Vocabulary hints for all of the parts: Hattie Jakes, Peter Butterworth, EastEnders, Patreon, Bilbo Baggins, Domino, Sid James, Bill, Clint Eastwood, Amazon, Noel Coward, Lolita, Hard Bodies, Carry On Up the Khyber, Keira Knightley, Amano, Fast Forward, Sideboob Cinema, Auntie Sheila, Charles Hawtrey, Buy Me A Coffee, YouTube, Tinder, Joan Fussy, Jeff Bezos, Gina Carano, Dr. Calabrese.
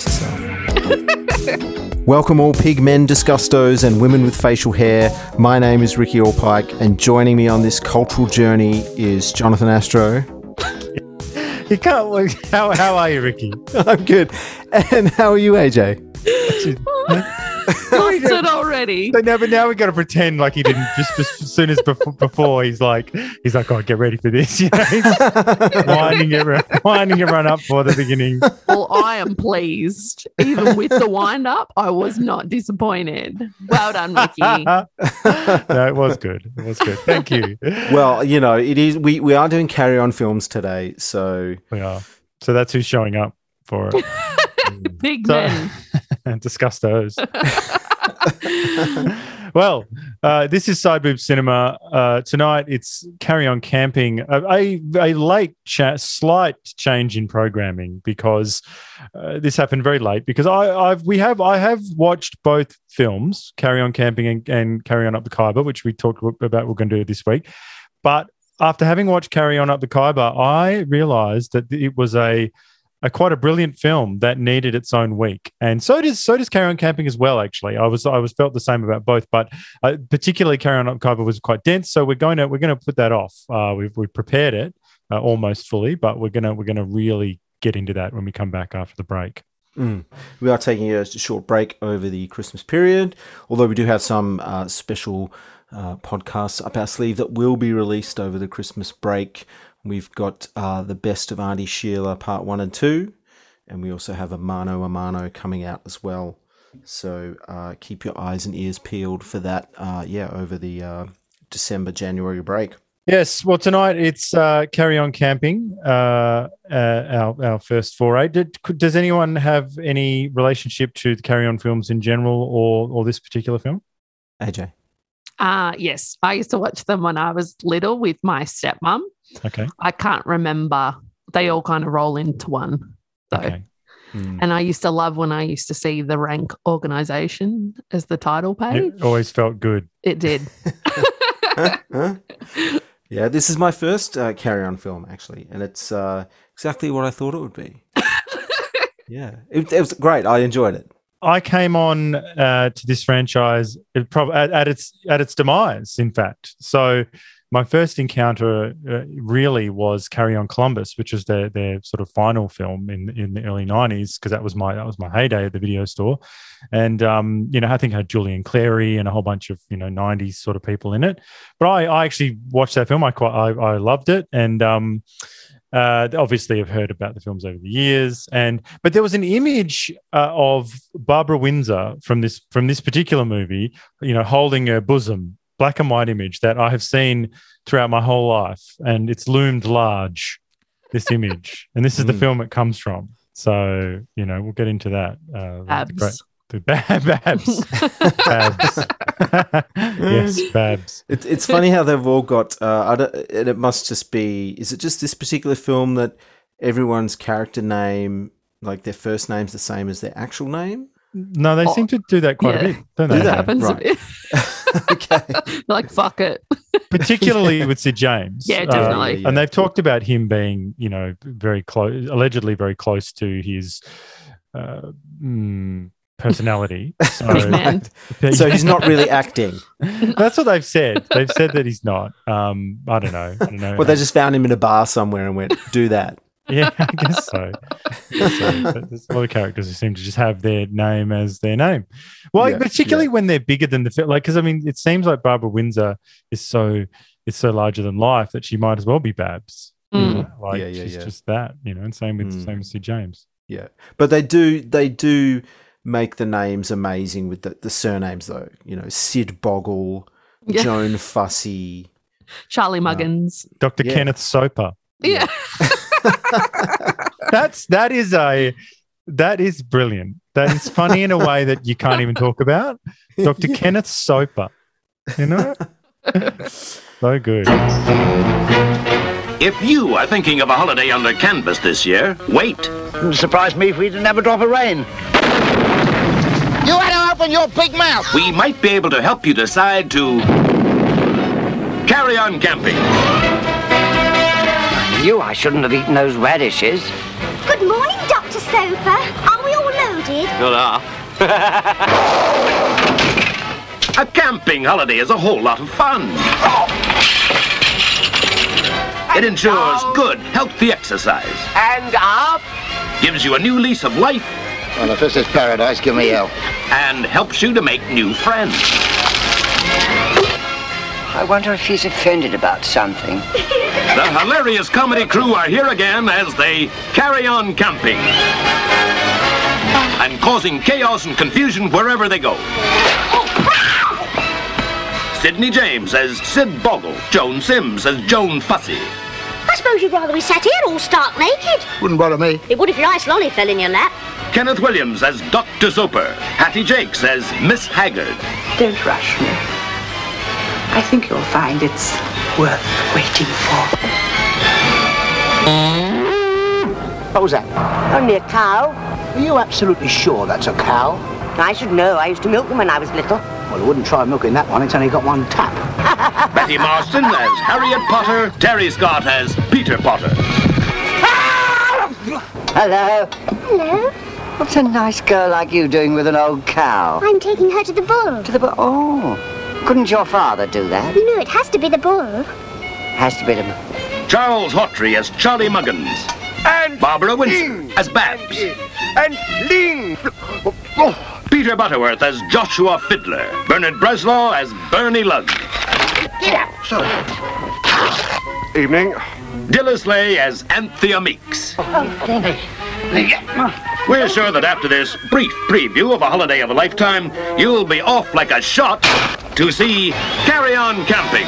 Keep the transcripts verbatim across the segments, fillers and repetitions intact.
racist. Welcome all pig men, disgustos, and women with facial hair. My name is Ricky Allpike, and joining me on this cultural journey is Jonathan Astro. You can't look. How, how are you, Ricky? I'm good. And how are you, A J? Lost it already. So now, but now we got to pretend like he didn't. Just, just as soon as before, before he's like, he's like, oh, get ready for this. You know, winding everyone, winding everyone up for the beginning. Well, I am pleased. Even with the wind up, I was not disappointed. Well done, Ricky. No, it was good. It was good. Thank you. Well, you know, it is. We we are doing Carry On films today, so we are. So that's who's showing up for it. Big so, men. And discuss those. Well, uh, this is Sideboob Cinema. Uh, tonight it's Carry On Camping. A, a, a late, cha- slight change in programming because uh, this happened very late. Because I, I've we have I have watched both films, Carry On Camping and, and Carry On Up the Khyber, which we talked about. We're going to do this week. But after having watched Carry On Up the Khyber, I realised that it was a A quite a brilliant film that needed its own week, and so does so does Carry On Camping as well. Actually, I was I was felt the same about both, but uh, particularly Carry On Up Khyber was quite dense. So we're going to we're going to put that off. Uh, we've we prepared it uh, almost fully, but we're gonna we're gonna really get into that when we come back after the break. Mm. We are taking a short break over the Christmas period, although we do have some uh, special uh, podcasts up our sleeve that will be released over the Christmas break. We've got uh, The Best of Auntie Sheila, Part one and two, and we also have Amano, Amano coming out as well. So uh, keep your eyes and ears peeled for that, uh, yeah, over the uh, December, January break. Yes, well, tonight it's uh, Carry On Camping, uh, uh, our, our first foray. Did, does anyone have any relationship to the Carry On films in general or, or this particular film? A J? Uh, yes, I used to watch them when I was little with my stepmom. Okay. I can't remember. They all kind of roll into one. So. Okay. Mm. And I used to love when I used to see the rank organisation as the title page. It always felt good. It did. huh? Huh? Yeah, this is my first uh, Carry On film, actually, and it's uh, exactly what I thought it would be. Yeah. It, it was great. I enjoyed it. I came on uh, to this franchise it prob- at, at its at its demise, in fact. So my first encounter uh, really was Carry On Columbus, which is their their sort of final film in in the early nineties, because that was my that was my heyday at the video store, and um, you know, I think it had Julian Clary and a whole bunch of, you know, nineties sort of people in it. But I, I actually watched that film. I quite I, I loved it, and um, Uh, obviously I've heard about the films over the years, and but there was an image uh, of Barbara Windsor from this from this particular movie, you know, holding her bosom, black and white image that I have seen throughout my whole life, and it's loomed large, this image, and this is the mm. film it comes from. So, you know, we'll get into that. Uh, Abs. Great. The bab, Babs. Babs. Yes, Babs. It, it's funny how they've all got, uh, I don't, and it must just be, is it just this particular film that everyone's character name, like their first name's the same as their actual name? No, they oh, seem to do that quite yeah. a bit, don't they? It happens right. a bit. Okay. Like, fuck it. Particularly yeah. with Sid James. Yeah, definitely. Uh, yeah, and they've talked about him being, you know, very close, allegedly very close to his... Uh, mm, personality. So, right. So he's not really acting. That's what they've said. They've said that he's not. Um, I don't know. I don't know. Well, they just found him in a bar somewhere and went, do that. Yeah, I guess so. I guess so. But there's a lot of characters who seem to just have their name as their name. Well, yeah, particularly yeah. when they're bigger than the like, because I mean, it seems like Barbara Windsor is so is so larger than life that she might as well be Babs. Mm. You know? Like yeah, yeah, she's yeah. just that, you know. And same with mm. same with Sid James. Yeah, but they do they do. make the names amazing with the, the surnames, though. You know, Sid Boggle, yeah. Joan Fussy. Charlie Muggins. Um, Doctor Yeah. Kenneth Soper. Yeah. That's, that is a, that is brilliant. That is funny in a way that you can't even talk about. Doctor Yeah. Kenneth Soper. You know? So good. If you are thinking of a holiday under canvas this year, wait. It would surprise me if we didn't have a drop of rain. You had to open your big mouth. We might be able to help you decide to carry on camping. I knew I shouldn't have eaten those radishes. Good morning, Doctor Soper. Are we we all loaded? Not half. A camping holiday is a whole lot of fun. It ensures good, healthy exercise. And up. Gives you a new lease of life. Well, if this is paradise, give me hell. And helps you to make new friends. I wonder if he's offended about something. The hilarious comedy crew are here again as they carry on camping. And causing chaos and confusion wherever they go. Sidney James as Sid Boggle. Joan Sims as Joan Fussy. I suppose you'd rather we sat here all stark naked. Wouldn't bother me. It would if your ice lolly fell in your lap. Kenneth Williams as Doctor Soper. Hattie Jakes as Miss Haggard. Don't rush me. I think you'll find it's worth waiting for. What was that? Only a cow. Are you absolutely sure that's a cow? I should know. I used to milk them when I was little. Well, I wouldn't try milking that one. It's only got one tap. Betty Marston as Harriet Potter. Terry Scott as Peter Potter. Hello. Hello. What's a nice girl like you doing with an old cow? I'm taking her to the bull. To the bull? Oh. Couldn't your father do that? No, it has to be the bull. Has to be the bull. Charles Hawtrey as Charlie Muggins. And Barbara Windsor as Babs. And Ling. Oh. Peter Butterworth as Joshua Fiddler. Bernard Bresslaw as Bernie Lugg. Get out. Sorry. Evening. Dilys Laye as Anthea Meeks. Oh, thank you. We're sure that after this brief preview of a holiday of a lifetime, you'll be off like a shot to see Carry On Camping.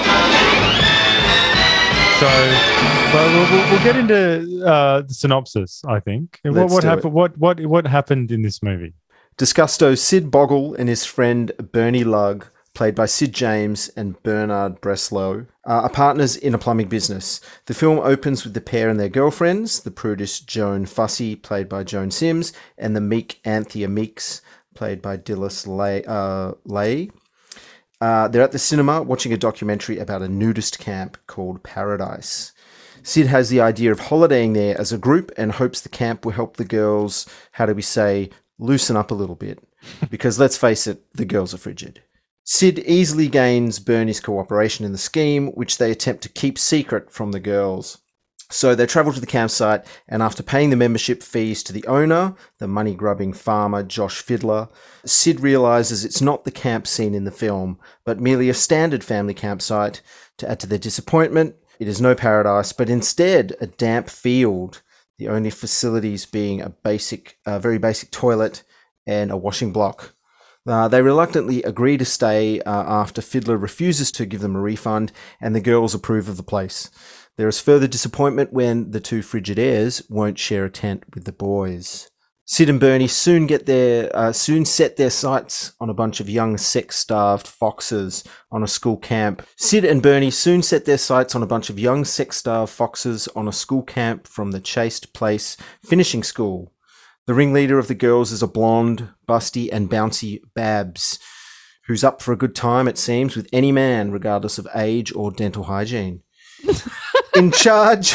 So... Well, well, we'll get into uh, the synopsis, I think. What, what, happened, what, what, what happened in this movie? Disgusto Sid Boggle and his friend Bernie Lugg, played by Sid James and Bernard Bresslaw, are partners in a plumbing business. The film opens with the pair and their girlfriends, the prudish Joan Fussy, played by Joan Sims, and the meek Anthea Meeks, played by Dilys Laye. Uh, Laye. Uh, they're at the cinema watching a documentary about a nudist camp called Paradise. Sid has the idea of holidaying there as a group and hopes the camp will help the girls, how do we say, loosen up a little bit, because let's face it, the girls are frigid. Sid easily gains Bernie's cooperation in the scheme, which they attempt to keep secret from the girls. So they travel to the campsite, and after paying the membership fees to the owner, the money-grubbing farmer Josh Fiddler, Sid realizes it's not the camp seen in the film, but merely a standard family campsite. To add to their disappointment, it is no paradise, but instead a damp field. The only facilities being a basic, a very basic toilet and a washing block. Uh, they reluctantly agree to stay uh, after Fiddler refuses to give them a refund, and the girls approve of the place. There is further disappointment when the two frigid heirs won't share a tent with the boys. Sid and Bernie soon get their, uh, soon set their sights on a bunch of young sex-starved foxes on a school camp. Sid and Bernie soon set their sights on a bunch of young sex-starved foxes on a school camp from the chaste place finishing school. The ringleader of the girls is a blonde, busty, and bouncy Babs, who's up for a good time, it seems, with any man, regardless of age or dental hygiene. In charge,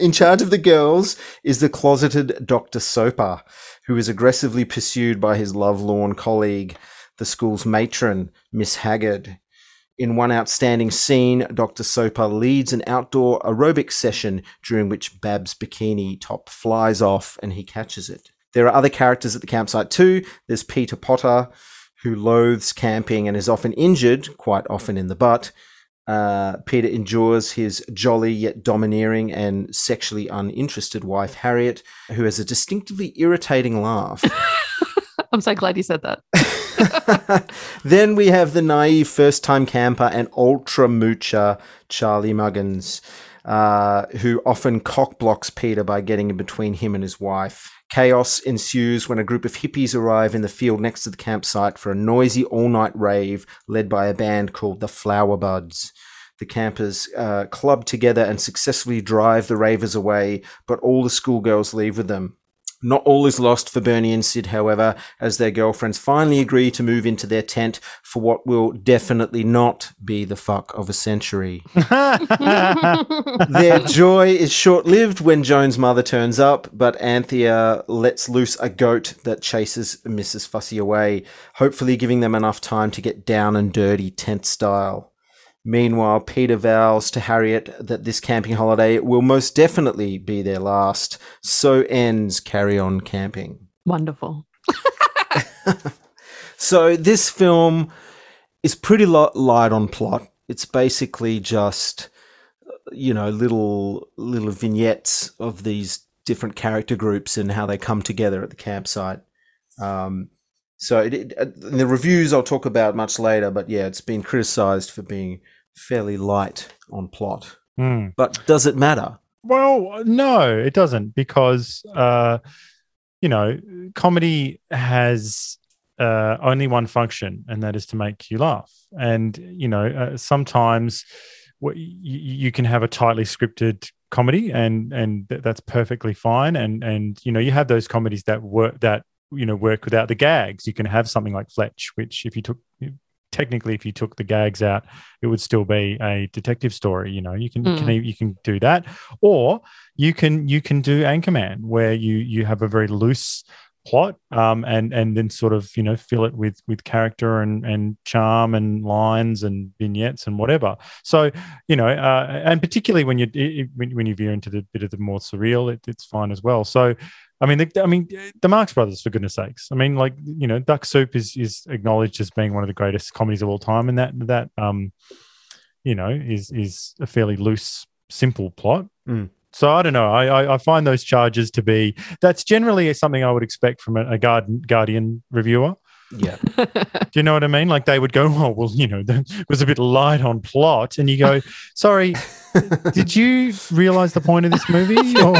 in charge of the girls is the closeted Doctor Soper, who is aggressively pursued by his lovelorn colleague, the school's matron, Miss Haggard. In one outstanding scene, Doctor Soper leads an outdoor aerobic session during which Bab's bikini top flies off and he catches it. There are other characters at the campsite too. There's Peter Potter, who loathes camping and is often injured, quite often in the butt. Uh, Peter endures his jolly yet domineering and sexually uninterested wife, Harriet, who has a distinctively irritating laugh. I'm so glad you said that. Then we have the naive first-time camper and ultra moocher, Charlie Muggins, uh, who often cock-blocks Peter by getting in between him and his wife. Chaos ensues when a group of hippies arrive in the field next to the campsite for a noisy all-night rave led by a band called the Flowerbuds. The campers uh, club together and successfully drive the ravers away, but all the schoolgirls leave with them. Not all is lost for Bernie and Sid, however, as their girlfriends finally agree to move into their tent for what will definitely not be the fuck of a century. Their joy is short-lived when Joan's mother turns up, but Anthea lets loose a goat that chases Missus Fussy away, hopefully giving them enough time to get down and dirty tent style. Meanwhile, Peter vows to Harriet that this camping holiday will most definitely be their last. So ends Carry On Camping. Wonderful. So this film is pretty light on plot. It's basically just, you know, little little vignettes of these different character groups and how they come together at the campsite. Um So it, it, the reviews I'll talk about much later, but yeah, it's been criticised for being fairly light on plot. Mm. But does it matter? Well, no, it doesn't, because, uh, you know, comedy has uh, only one function, and that is to make you laugh. And, you know, uh, sometimes what, you, you can have a tightly scripted comedy, and, and th- that's perfectly fine. And, and, you know, you have those comedies that work that, you know, work without the gags. You can have something like Fletch, which if you took technically if you took the gags out, it would still be a detective story. You know, you can, mm. can you can do that, or you can you can do Anchorman, where you you have a very loose plot, um, and and then sort of, you know, fill it with with character and and charm and lines and vignettes and whatever. So, you know, uh, and particularly when you it, when, when you veer into the bit of the more surreal, it, it's fine as well. So. I mean, the, I mean, the Marx Brothers, for goodness sakes. I mean, like, you know, Duck Soup is is acknowledged as being one of the greatest comedies of all time, and that that um, you know, is is a fairly loose, simple plot. Mm. So I don't know. I I find those charges to be that's generally something I would expect from a, a Guardian Guardian reviewer. Yeah. Do you know what I mean? Like, they would go, oh, well, you know, it was a bit light on plot. And you go, sorry, did you realize the point of this movie? Or,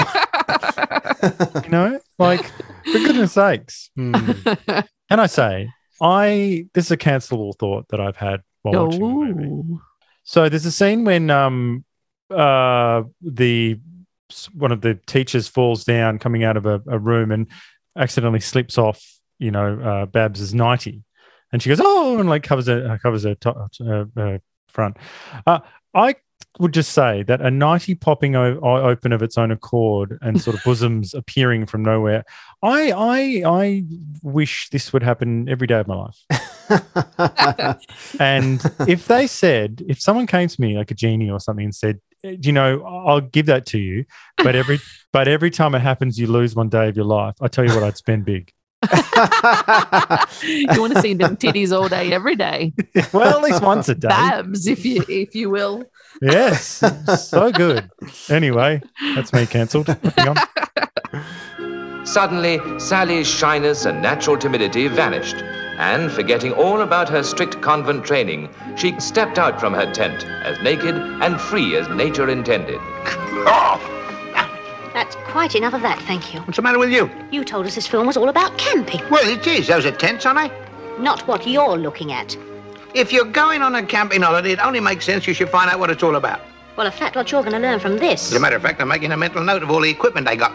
you know, like, for goodness sakes. Hmm. Can I say, I this is a cancelable thought that I've had while oh. watching the movie. So there's a scene when um uh the one of the teachers falls down coming out of a, a room and accidentally slips off, you know, uh, Babs is ninety, and she goes, oh, and like covers her, covers her, top, her, her front. Uh, I would just say that a ninety popping o- open of its own accord and sort of bosoms appearing from nowhere, I, I, I wish this would happen every day of my life. And if they said, if someone came to me like a genie or something and said, you know, I'll give that to you, but every but every time it happens, you lose one day of your life, I tell you what, I'd spend big. You want to see them titties all day, every day. Well, at least once a day. Babs, if you if you will. Yes, so good. Anyway, that's me cancelled. Suddenly, Sally's shyness and natural timidity vanished, and forgetting all about her strict convent training, she stepped out from her tent as naked and free as nature intended. Oh! That's quite enough of that, thank you. What's the matter with you? You told us this film was all about camping. Well, it is. Those are tents, aren't they? Not what you're looking at. If you're going on a camping holiday, it only makes sense you should find out what it's all about. Well, in fact, what you're going to learn from this... As a matter of fact, I'm making a mental note of all the equipment they got.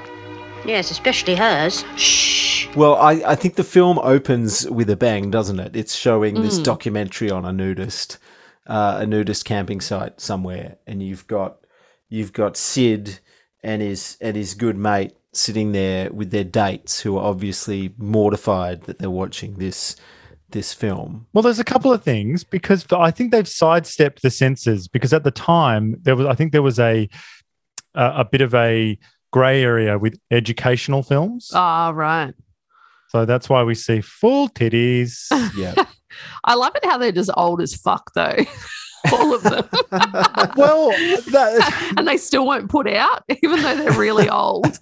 Yes, especially hers. Shh. Well, I, I think the film opens with a bang, doesn't it? It's showing mm. this documentary on a nudist, uh, a nudist camping site somewhere, and you've got you've got Sid... and his and his good mate sitting there with their dates, who are obviously mortified that they're watching this this film. Well, there's a couple of things, because I think they've sidestepped the censors, because at the time there was I think there was a a, a bit of a grey area with educational films. Ah, oh, right. So that's why we see full titties. Yeah, I love it how they're just old as fuck though. All of them. Well, that, and they still won't put out, even though they're really old.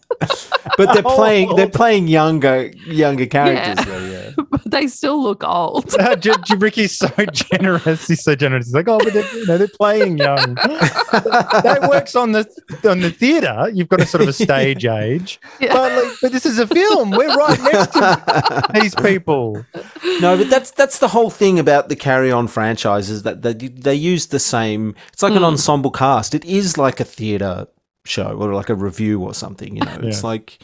But they're playing, they're playing younger, younger characters. Yeah. Though, yeah. But they still look old. Uh, J- J- Ricky's so generous. He's so generous. He's like, oh, but they're, you know, they're playing young. That works on the on the theatre. You've got a sort of a stage age. Yeah. But, like, but this is a film. We're right next to these people. No, but that's that's the whole thing about the Carry On franchises, that they they use the same. It's like mm. an ensemble cast. It is like a theatre show or like a review or something. You know, yeah. It's like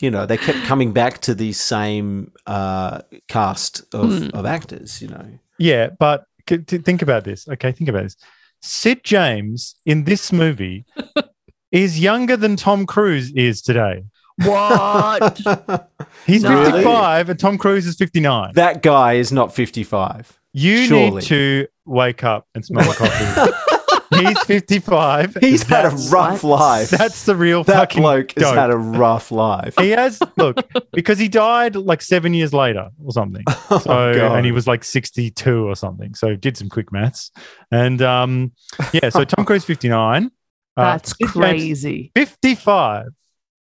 you know, they kept coming back to the same uh, cast of, mm. of actors, you know. Yeah, but think about this. Okay, think about this. Sid James in this movie is younger than Tom Cruise is today. What? He's no. fifty-five and Tom Cruise is fifty-nine. That guy is not fifty-five. You surely. Need to wake up and smell coffee. He's fifty-five. He's had a rough life. That's the real that fucking bloke dope. Has had a rough life. He has, look, because he died like seven years later or something. So oh, God. And he was like sixty-two or something. So did some quick maths. And um, yeah, so Tom Cruise fifty-nine. That's uh, crazy. fifty-five.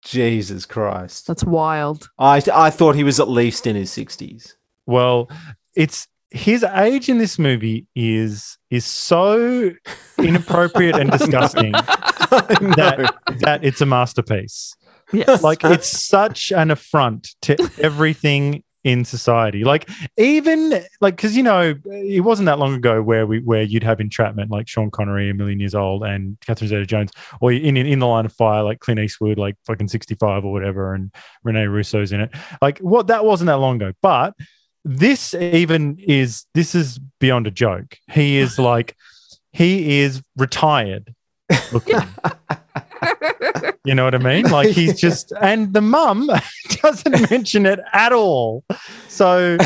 Jesus Christ. That's wild. I I thought he was at least in his sixties. Well, it's his age in this movie is is so inappropriate and disgusting that that it's a masterpiece. Yes. Like it's such an affront to everything in society. Like even like because you know it wasn't that long ago where we where you'd have entrapment like Sean Connery, a million years old, and Catherine Zeta-Jones, or in, in in the Line of Fire like Clint Eastwood, like fucking sixty-five or whatever, and Rene Russo's in it. Like what that wasn't that long ago, but this even is this is beyond a joke. He is like he is retired. You know what I mean? Like he's yeah. just, and the mum doesn't mention it at all. So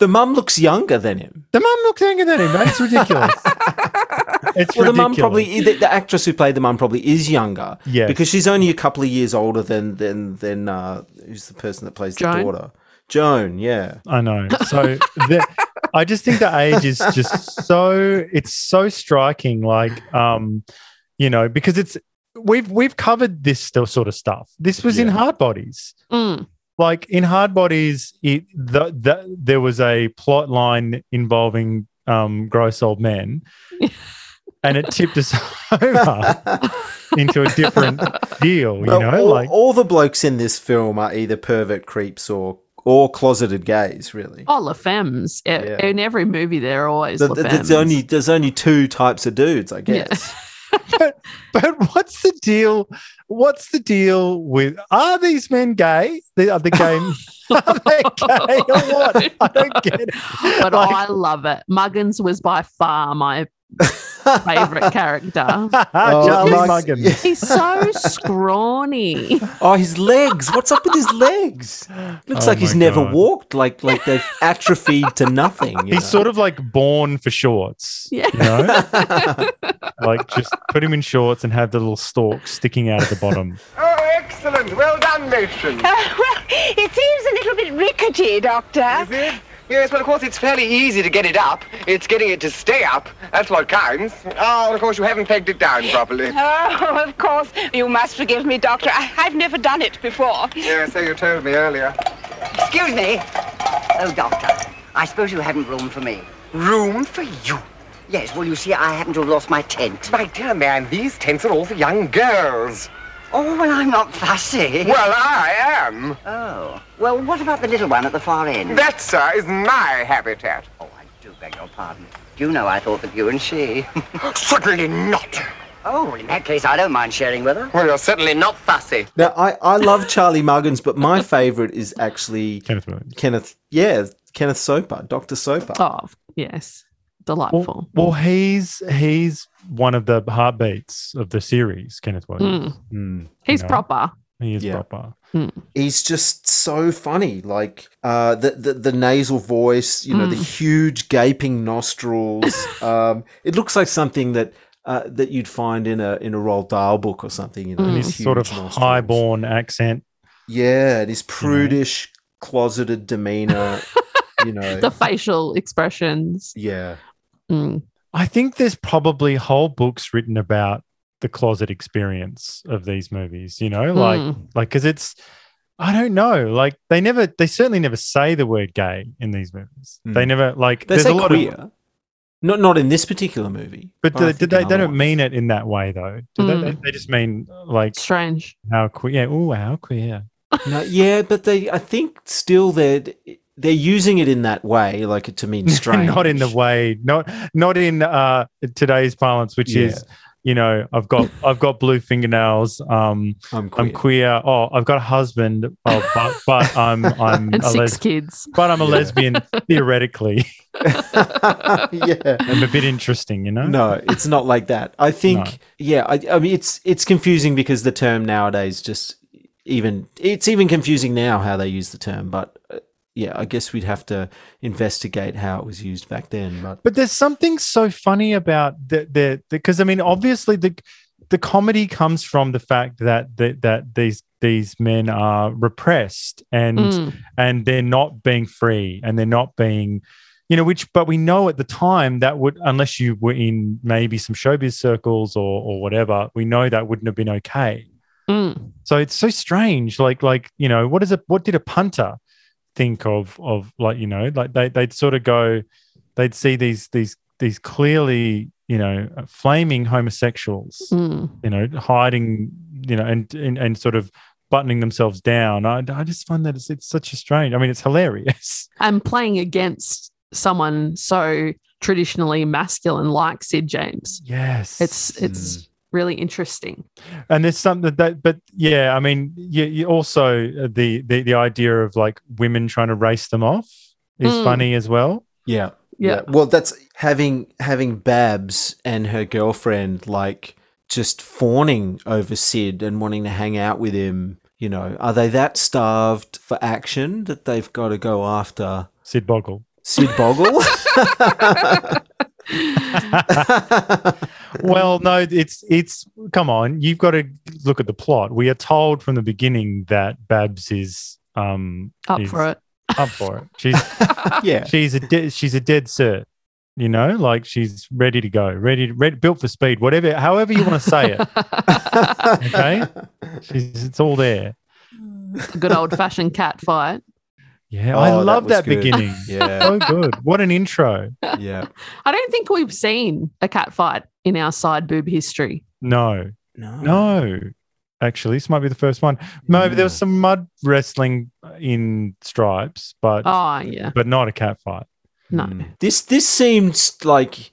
the mum looks younger than him. The mum looks younger than him. That's ridiculous. It's well, ridiculous. The mum probably, the, the actress who played the mum probably is younger. Yeah, because she's only a couple of years older than than than uh, who's the person that plays Joan? The daughter, Joan. Yeah, I know. So the, I just think the age is just so it's so striking. Like, um, you know, because it's. We've we've covered this sort of stuff. This was yeah. in Hard Bodies. Mm. Like in Hard Bodies, it, the, the, there was a plot line involving um, gross old men, and it tipped us over into a different deal. You well, know, all, like all the blokes in this film are either pervert creeps or or closeted gays. Really, oh, la femmes. Yeah. In every movie, they're always the, la femmes. There's only there's only two types of dudes, I guess. Yeah. But, but what's the deal? What's the deal with are these men gay? They are the gay are they gay or what? I don't get it. But like, I love it. Muggins was by far my favourite character. Oh, Charlie Muggins. He's so scrawny. Oh, his legs. What's up with his legs? Looks oh like he's God. Never walked. Like like they've atrophied to nothing. He's know? Sort of like born for shorts. Yeah. You know? Like just put him in shorts and have the little stalks sticking out at the bottom. Oh, excellent. Well done, matron. Uh, well, it seems a little bit rickety, Doctor. Is it? Yes, well, of course, it's fairly easy to get it up. It's getting it to stay up. That's what counts. Oh, and of course, you haven't pegged it down properly. Oh, of course. You must forgive me, Doctor. I- I've never done it before. Yeah, so you told me earlier. Excuse me. Oh, Doctor, I suppose you haven't room for me. Room for you? Yes, well, you see, I happen to have lost my tent. My dear man, these tents are all for young girls. Oh, well, I'm not fussy. Well, I am. Oh. Well, what about the little one at the far end? That, sir, is my habitat. Oh, I do beg your pardon. Do you know I thought that you and she? Certainly not. Oh, in that case, I don't mind sharing with her. Well, you're certainly not fussy. Now, I, I love Charlie Muggins, but my favourite is actually... Kenneth Williams. Kenneth, yeah, Kenneth Soper, Doctor Soper. Oh, yes. Delightful. Well, well, he's he's one of the heartbeats of the series, Kenneth Williams. Mm. Mm, he's know? Proper. He is yeah. proper. Mm. He's just so funny. Like uh, the, the the nasal voice, you know, mm. the huge gaping nostrils. um, it looks like something that uh, that you'd find in a in a Roald Dahl book or something. You know, mm. his sort of nostrils. Highborn accent. Yeah, and his prudish, yeah. closeted demeanor. You know, the facial expressions. Yeah. Mm. I think there's probably whole books written about the closet experience of these movies, you know, like, mm. like, because it's, I don't know, like, they never, they certainly never say the word gay in these movies. Mm. They never, like, they there's say a lot queer. Of. Not not in this particular movie. But, but do they, do they, they don't mean it in that way, though. Do mm. they, they just mean, like, strange. How queer. Yeah. Oh, how queer. No, yeah, but they, I think still they're, They're using it in that way, like to mean strange. Not in the way, not not in uh, today's parlance, which yeah. is you know, I've got I've got blue fingernails. Um, I'm queer. I'm queer. Oh, I've got a husband. Oh, but, but I'm I'm and a six les- kids. But I'm a yeah. lesbian theoretically. yeah, I'm a bit interesting, you know. No, it's not like that. I think. No. Yeah, I, I mean, it's it's confusing because the term nowadays just even it's even confusing now how they use the term, but. Uh, Yeah, I guess we'd have to investigate how it was used back then. But, but there's something so funny about the the because I mean, obviously the the comedy comes from the fact that that, that these these men are repressed and mm. and they're not being free and they're not being, you know, which but we know at the time that would unless you were in maybe some showbiz circles or or whatever, we know that wouldn't have been okay. Mm. So it's so strange. Like like you know, what is it? What did a punter? Think of of like you know like they they'd sort of go they'd see these these these clearly you know flaming homosexuals mm. you know hiding you know and, and and sort of buttoning themselves down. I I just find that it's it's such a strange. I mean, it's hilarious. And playing against someone so traditionally masculine like Sid James. Yes, it's it's. Mm. Really interesting, and there's something that, but yeah, I mean, you, you also the, the the idea of like women trying to race them off is mm. funny as well. Yeah. yeah, yeah. Well, that's having having Babs and her girlfriend like just fawning over Sid and wanting to hang out with him. You know, are they that starved for action that they've got to go after Sid Boggle? Sid Boggle. Well, no, it's it's. Come on, you've got to look at the plot. We are told from the beginning that Babs is um up is for it. Up for it. She's yeah. She's a de- she's a dead cert. You know, like she's ready to go, ready, to, ready, built for speed. Whatever, however you want to say it. Okay, she's, it's all there. It's a good old fashioned cat fight. Yeah, oh, I love that, that beginning. Yeah. So good. What an intro. Yeah. I don't think we've seen a cat fight in our side boob history. No. No. No. Actually, this might be the first one. No, yeah. There was some mud wrestling in Stripes, but oh, yeah. but not a cat fight. No. This this seemed like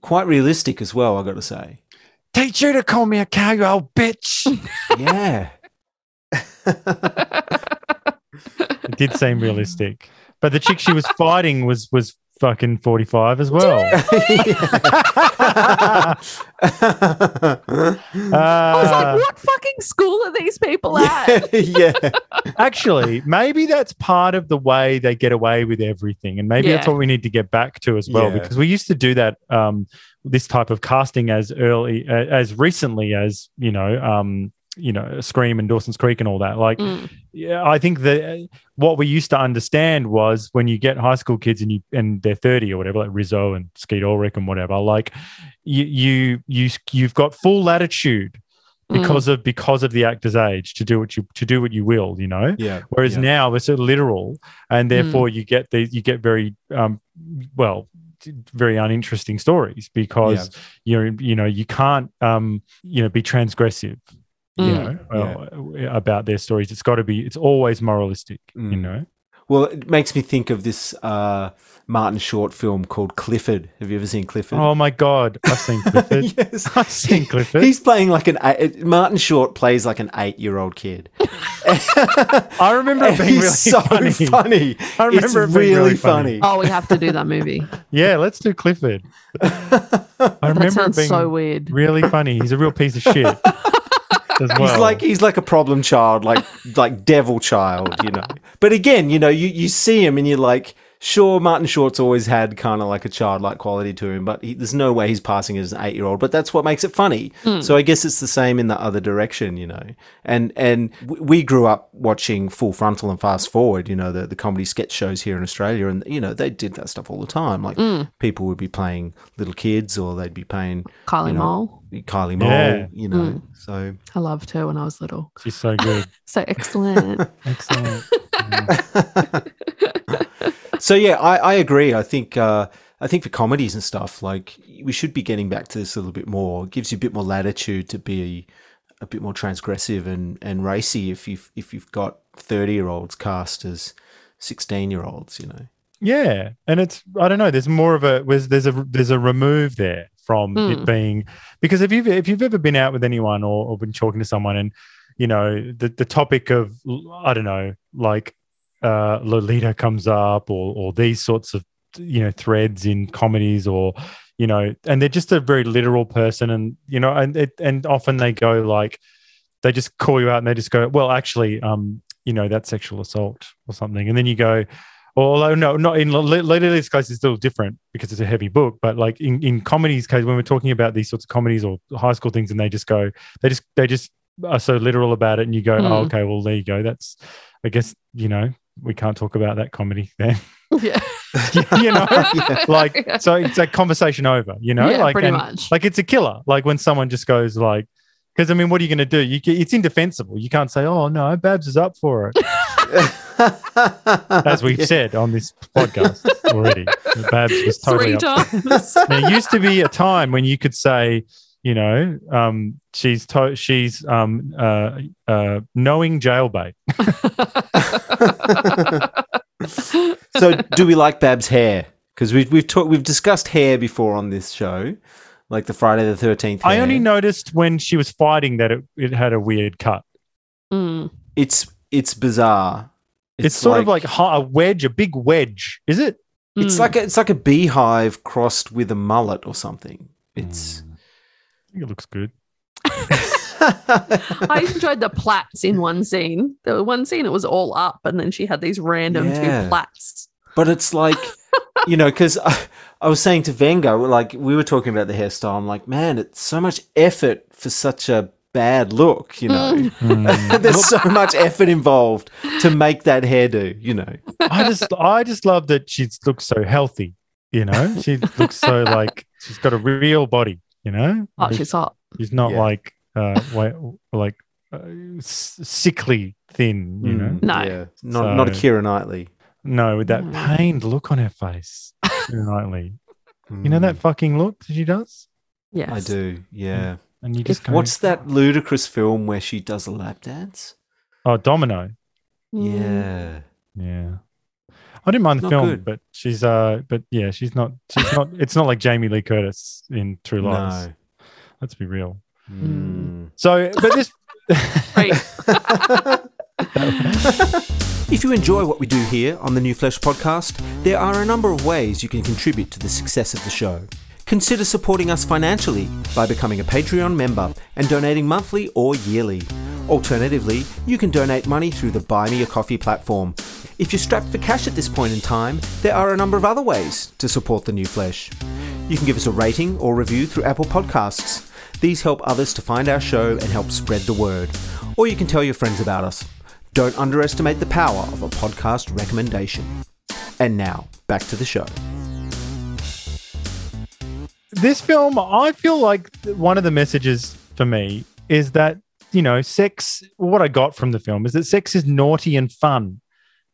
quite realistic as well, I got to say. Teach you to call me a cow, you old bitch. Yeah. It did seem realistic, but the chick she was fighting was was fucking forty-five as well. uh, I was like, what fucking school are these people at? Yeah, yeah. Actually, maybe that's part of the way they get away with everything, and maybe yeah. that's what we need to get back to as well, yeah. because we used to do that. Um, this type of casting as early uh, as recently as you know. Um, you know, Scream and Dawson's Creek and all that. Like, mm. yeah, I think that what we used to understand was when you get high school kids and you and they're thirty or whatever, like Rizzo and Skeet Ulrich and whatever, like you you you you've got full latitude because mm. of because of the actor's age to do what you to do what you will, you know. Yeah. Whereas yeah. now it's so literal, and therefore mm. you get the you get very um well. very uninteresting stories because yeah. you're you know you can't um you know be transgressive. You know, mm. yeah. about their stories. It's got to be, it's always moralistic, mm. you know. Well, it makes me think of this uh, Martin Short film called Clifford. Have you ever seen Clifford? Oh, my God. I've seen Clifford. Yes. I've seen Clifford. He's playing like an eight. Martin Short plays like an eight-year-old kid. I remember it being really so funny. funny. I remember it's it being really, really funny. funny. Oh, we have to do that movie. Yeah, let's do Clifford. I remember that sounds it being so weird. Really funny. He's a real piece of shit. Well. He's like he's like a problem child, like like devil child, you know. But again, you know, you, you see him and you're like, sure, Martin Short's always had kind of like a childlike quality to him, but he, there's no way he's passing as an eight-year-old. But that's what makes it funny. Mm. So I guess it's the same in the other direction, you know. And and we grew up watching Full Frontal and Fast Forward, you know, the, the comedy sketch shows here in Australia, and you know they did that stuff all the time. Like mm. people would be playing little kids, or they'd be playing Kylie you know, Mole. Kylie Mole, yeah. you know. Mm. So I loved her when I was little. She's so good. So excellent. Excellent. So yeah, I, I agree. I think uh, I think for comedies and stuff, like we should be getting back to this a little bit more. It gives you a bit more latitude to be a bit more transgressive and, and racy if you've if you've got thirty year olds cast as sixteen year olds, you know. Yeah. And it's I don't know, there's more of a there's a there's a remove there. from mm. it being, because if you've if you've ever been out with anyone or, or been talking to someone and, you know, the, the topic of, I don't know, like uh, Lolita comes up or or these sorts of, you know, threads in comedies or, you know, and they're just a very literal person and, you know, and it, and often they go like, they just call you out and they just go, well, actually, um, you know, that's sexual assault or something. And then you go, although no, not in Lolita's case, it's a little different because it's a heavy book, but like in, in comedy's case, when we're talking about these sorts of comedies or high school things and they just go, they just, they just are so literal about it and you go, mm. oh, okay, well, there you go. That's, I guess, you know, we can't talk about that comedy then. Yeah. you know, yeah. like, yeah. so it's a conversation over, you know, yeah, like, pretty and, much. Like it's a killer. Like when someone just goes like, because I mean, what are you going to do? You, it's indefensible. You can't say, oh no, Babs is up for it. As we've yeah. said on this podcast already, Babs was totally up. There used to be a time when you could say, you know, um, she's to- she's um, uh, uh, knowing jailbait. So, do we like Babs' hair? Because we've we've talked we've discussed hair before on this show, like the Friday the thirteenth. I only noticed when she was fighting that it, it had a weird cut. Mm. It's it's bizarre. It's, it's sort like, of like a wedge, a big wedge. Is it? It's mm. like a, it's like a beehive crossed with a mullet or something. It's. Mm. I think it looks good. I enjoyed the plaits in one scene. The one scene it was all up and then she had these random yeah. two plaits. But it's like, you know, because I, I was saying to Venga, like we were talking about the hairstyle. I'm like, man, it's so much effort for such a bad look, you know. Mm. There's so much effort involved to make that hairdo, you know. I just I just love that she looks so healthy, you know. She looks so like she's got a real body, you know. Oh, like, she's hot. She's not yeah. like... Uh, way, like uh, sickly thin, you know. No, yeah. not so, not a Keira Knightley. No, with that no. pained look on her face, Keira Knightley. Mm. You know that fucking look that she does. Yes, I do. Yeah, and you just. If, what's of, that ludicrous film where she does a lap dance? Oh, Domino. Yeah, yeah. I didn't mind the not film, good. but she's uh, but yeah, she's not. She's not. It's not like Jamie Lee Curtis in True Lies. No. Let's be real. Mm. So, but this. If you enjoy what we do here on the New Flesh podcast, there are a number of ways you can contribute to the success of the show. Consider supporting us financially by becoming a Patreon member and donating monthly or yearly. Alternatively, you can donate money through the Buy Me a Coffee platform. If you're strapped for cash at this point in time, there are a number of other ways to support the New Flesh. You can give us a rating or review through Apple Podcasts. These help others to find our show and help spread the word. Or you can tell your friends about us. Don't underestimate the power of a podcast recommendation. And now, back to the show. This film, I feel like one of the messages for me is that, you know, sex, what I got from the film is that sex is naughty and fun,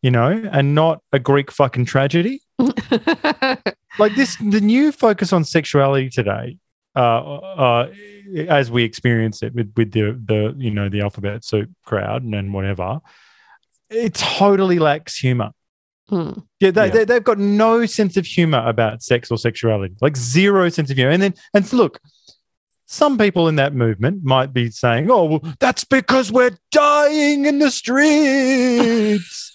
you know, and not a Greek fucking tragedy. Like this, the new focus on sexuality today, Uh, uh, as we experience it with, with the, the, you know, the alphabet soup crowd and, and whatever, it totally lacks humour. Hmm. Yeah, they, yeah. They, they've got no sense of humour about sex or sexuality, like zero sense of humour. And then, and look, some people in that movement might be saying, oh, well, that's because we're dying in the streets.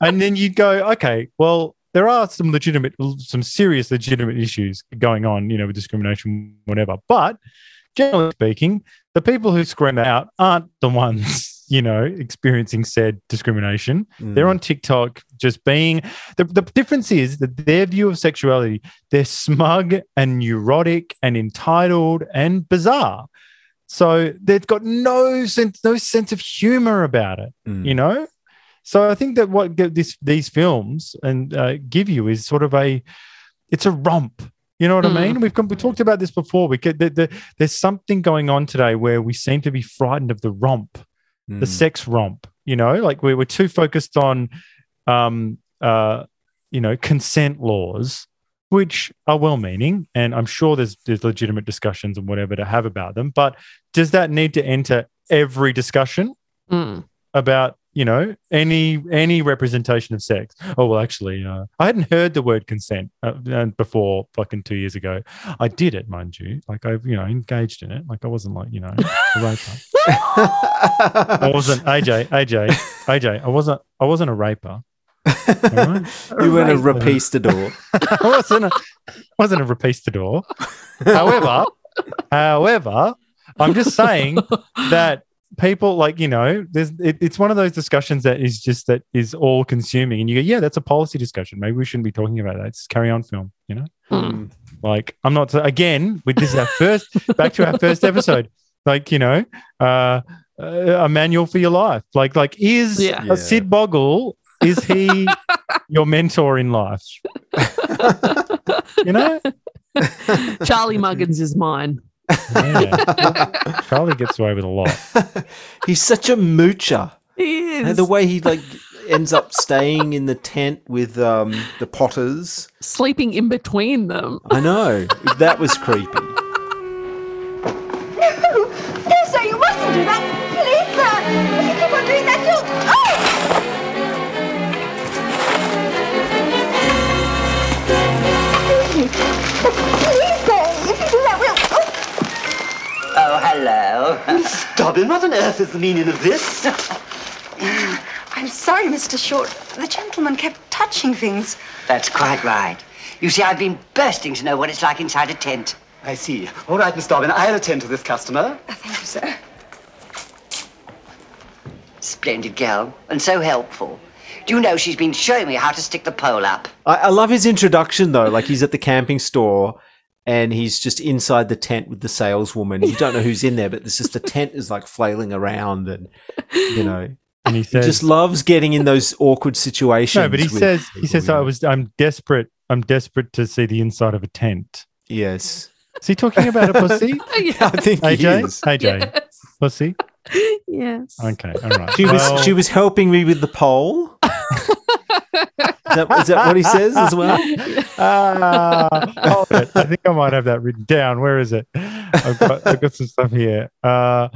And then you'd go, okay, well, there are some legitimate, some serious legitimate issues going on, you know, with discrimination, whatever. But generally speaking, the people who scream out aren't the ones, you know, experiencing said discrimination. Mm. They're on TikTok just being – the difference is that their view of sexuality, they're smug and neurotic and entitled and bizarre. So they've got no sense, no sense of humour about it, mm. you know. So I think that what this, these films and uh, give you is sort of a, it's a romp. You know what mm. I mean? We've come, we talked about this before. We get the, the, there's something going on today where we seem to be frightened of the romp, mm. the sex romp. You know, like we were too focused on, um, uh, you know, consent laws, which are well-meaning, and I'm sure there's there's legitimate discussions and whatever to have about them. But does that need to enter every discussion mm. about? you know, any any representation of sex. Oh, well, actually, uh, I hadn't heard the word consent uh, before fucking two years ago. I did it, mind you. Like, I, you know, engaged in it. Like, I wasn't like, you know, a raper. I wasn't, A J, A J, A J, I wasn't, I wasn't a raper. Right? You weren't a rapistador. I wasn't a, wasn't a rapistador. However, however, I'm just saying that people, like, you know, there's it, it's one of those discussions that is just that is all consuming, and you go, yeah, that's a policy discussion. Maybe we shouldn't be talking about that. It's Carry On film, you know. Mm. Like, I'm not again. We this is our first back to our first episode. Like, you know, uh, a manual for your life. Like, like is yeah. Yeah. Sid Boggle. Is he your mentor in life? You know? Charlie Muggins is mine. Yeah. Charlie gets away with a lot. He's such a moocher. He is. And the way he like ends up staying in the tent with um, the Potters. Sleeping in between them. I know. That was creepy. No, no, sir, you mustn't do that. Please, sir. If you keep on doing that, you'll... Oh! Oh, hello. Miss Dobbin, what on earth is the meaning of this? I'm sorry, Mister Short. The gentleman kept touching things. That's quite right. You see, I've been bursting to know what it's like inside a tent. I see. All right, Miss Dobbin, I'll attend to this customer. Oh, thank you, sir. Splendid girl, and so helpful. Do you know, she's been showing me how to stick the pole up. I, I love his introduction, though. Like, he's at the camping store. And he's just inside the tent with the saleswoman. You don't know who's in there, but it's just the tent is like flailing around, and you know, and he, says, he just loves getting in those awkward situations. No, but he with says, people, he says, you know? I was, I'm desperate, I'm desperate to see the inside of a tent. Yes. Is he talking about a pussy? Yeah, I think he A J? Is. A J, yes. Pussy. Yes. Okay. All right. She well, was, she was helping me with the pole. Is that, is that what he says as well? Uh, hold it. I think I might have that written down. Where is it? I've got, I've got some stuff here. Uh,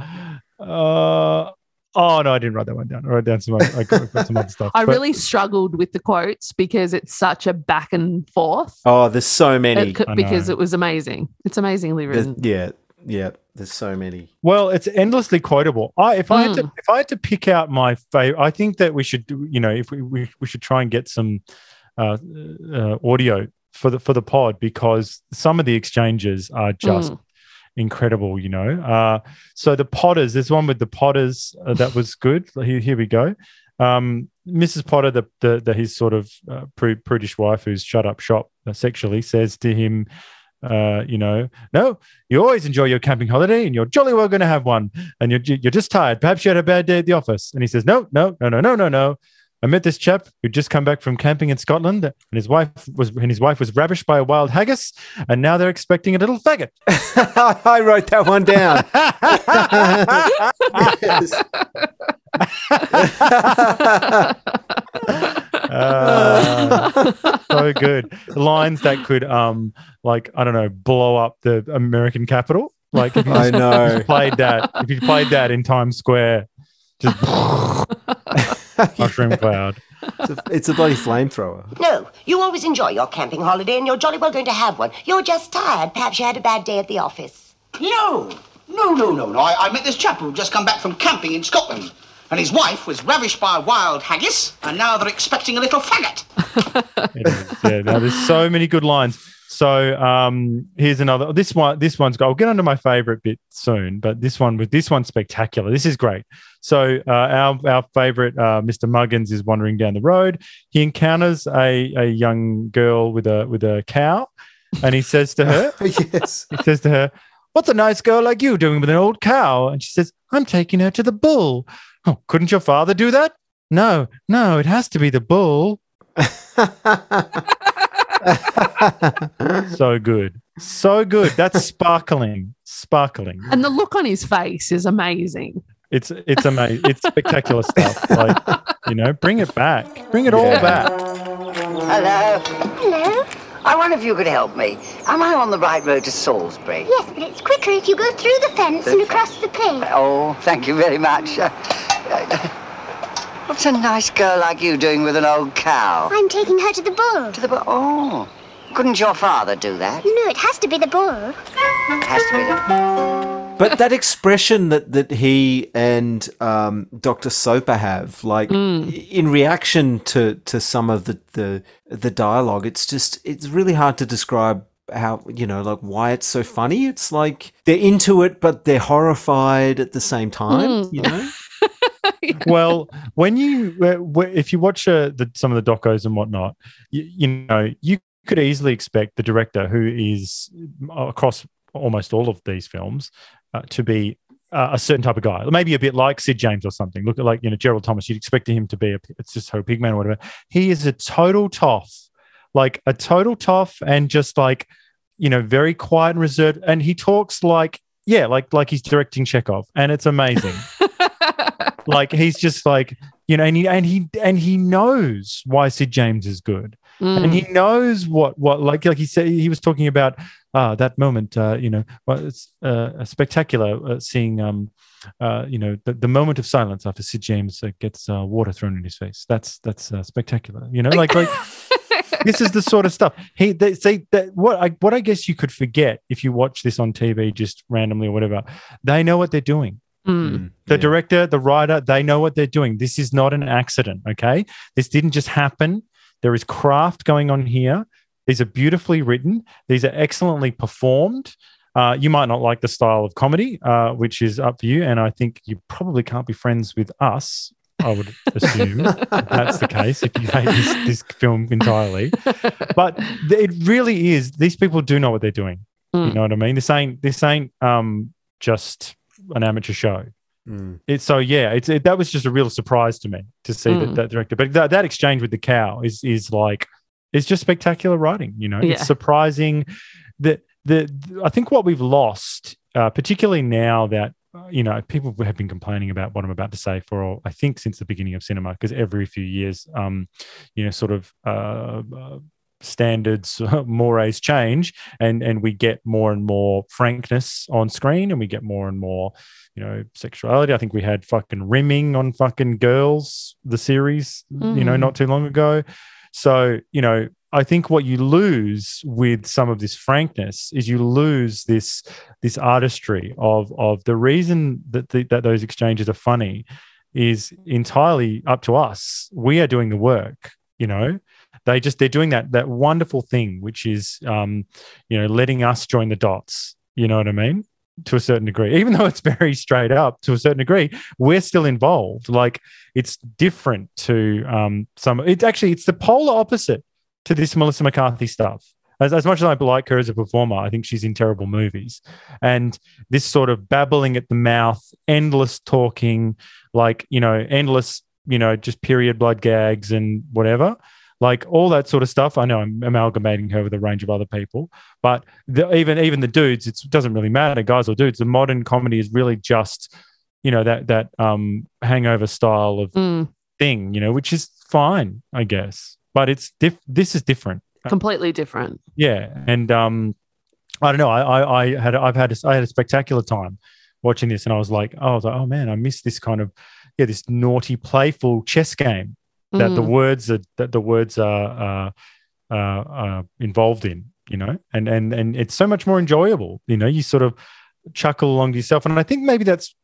uh, oh, no, I didn't write that one down. I wrote down some other, I got, I've got some other stuff. I but, really struggled with the quotes because it's such a back and forth. Oh, there's so many. It could, because it was amazing. It's amazingly written. There's, yeah, yeah. There's so many. Well, it's endlessly quotable. I if mm. I had to if I had to pick out my favorite, I think that we should do, you know, if we, we, we should try and get some uh, uh, audio for the for the pod, because some of the exchanges are just mm. incredible, you know. Uh, so the Potters, there's one with the Potters uh, that was good. Here, here we go. Um, Missus Potter, the, the the his sort of uh, prudish wife who's shut up shop uh, sexually, says to him, Uh, you know, no, you always enjoy your camping holiday and you're jolly well going to have one, and you're, you're just tired. Perhaps you had a bad day at the office. And he says, no, no, no, no, no, no, no. I met this chap who'd just come back from camping in Scotland, and his wife was and his wife was ravished by a wild haggis, and now they're expecting a little faggot. I wrote that one down. uh, so good. Lines that could, um, like, I don't know, blow up the American Capitol. Like, if you just, I know. If you played that, if you played that in Times Square, just. Mushroom cloud. It's a, it's a bloody flamethrower. No, you always enjoy your camping holiday and you're jolly well going to have one. You're just tired. Perhaps you had a bad day at the office. No, no, no, no, no. I, I met this chap who'd just come back from camping in Scotland, and his wife was ravished by a wild haggis, and now they're expecting a little faggot. It is, yeah, now there's so many good lines. So um, here's another. This one, this one's got. I'll get onto my favourite bit soon, but this one with this one's spectacular. This is great. So uh, our our favourite uh, Mister Muggins is wandering down the road. He encounters a a young girl with a with a cow, and he says to her, "Yes," he says to her, "What's a nice girl like you doing with an old cow?" And she says, "I'm taking her to the bull." Oh, couldn't your father do that? No, no, it has to be the bull. So good. So good. That's sparkling. Sparkling. And the look on his face is amazing. It's it's amazing. It's spectacular stuff. Like, you know, bring it back. Bring it yeah. all back. Hello. Hello. I wonder if you could help me. Am I on the right road to Salisbury? Yes, but it's quicker if you go through the fence the and across the plain. Oh, thank you very much. Uh, uh, What's a nice girl like you doing with an old cow? I'm taking her to the bull. To the bull? Oh. Couldn't your father do that? No, it has to be the bull. It has to be the bull. But that expression that, that he and um, Doctor Soper have, like, mm. in reaction to, to some of the, the the dialogue, it's just, it's really hard to describe how, you know, like, why it's so funny. It's like they're into it, but they're horrified at the same time, mm. you know? Yeah. Well, when you, if you watch uh, the, some of the docos and whatnot, you, you know, you could easily expect the director, who is across almost all of these films, Uh, to be uh, a certain type of guy, maybe a bit like Sid James or something. Look at, like, you know, Gerald Thomas. You'd expect him to be a, it's just so pig man or whatever. He is a total toff, like a total toff, and just like, you know, very quiet and reserved. And he talks like, yeah, like like he's directing Chekhov, and it's amazing. Like he's just like, you know, and he and he and he knows why Sid James is good, mm. and he knows what what like like he said he was talking about. Ah, that moment, uh, you know, well, it's uh, spectacular uh, seeing, um, uh, you know, the, the moment of silence after Sid James uh, gets uh, water thrown in his face. That's that's uh, spectacular, you know. Like, like this is the sort of stuff. He they, they, they, what I what I guess you could forget if you watch this on T V just randomly or whatever. They know what they're doing. Mm. The yeah. director, the writer, they know what they're doing. This is not an accident. Okay, this didn't just happen. There is craft going on here. These are beautifully written. These are excellently performed. Uh, you might not like the style of comedy, uh, which is up to you, and I think you probably can't be friends with us, I would assume, if that's the case, if you hate this, this film entirely. But it really is. These people do know what they're doing. Mm. You know what I mean? This ain't, this ain't um, just an amateur show. Mm. It's so yeah, it's it, that was just a real surprise to me to see mm. that, that director. But th- that exchange with the cow is is like... It's just spectacular writing, you know. Yeah. It's surprising that the, the I think what we've lost, uh, particularly now that you know people have been complaining about what I'm about to say for I think since the beginning of cinema, because every few years, um, you know, sort of uh, uh, standards, mores change, and and we get more and more frankness on screen, and we get more and more, you know, sexuality. I think we had fucking rimming on fucking Girls, the series, mm. you know, not too long ago. So, you know, I think what you lose with some of this frankness is you lose this this artistry of of the reason that the, that those exchanges are funny is entirely up to us. We are doing the work, you know. They just they're doing that that wonderful thing, which is um, you know, letting us join the dots. You know what I mean? To a certain degree, even though it's very straight up, to a certain degree, we're still involved. Like, it's different to um, some. It's actually it's the polar opposite to this Melissa McCarthy stuff. As, as much as I like her as a performer, I think she's in terrible movies. And this sort of babbling at the mouth, endless talking, like you know, endless, you know, just period blood gags and whatever. Like all that sort of stuff. I know I'm amalgamating her with a range of other people, but the, even even the dudes, it's, it doesn't really matter, guys or dudes. The modern comedy is really just, you know, that that um, hangover style of mm. thing, you know, which is fine, I guess. But it's diff- this is different, completely different. Yeah, and um, I don't know. I, I, I had I've had a, I had a spectacular time watching this, and I was like, oh, I was like, oh man, I miss this kind of yeah, this naughty, playful chess game. That mm. the words are that the words are uh, uh, uh, involved in, you know, and and and it's so much more enjoyable, you know. You sort of chuckle along to yourself, and I think maybe that's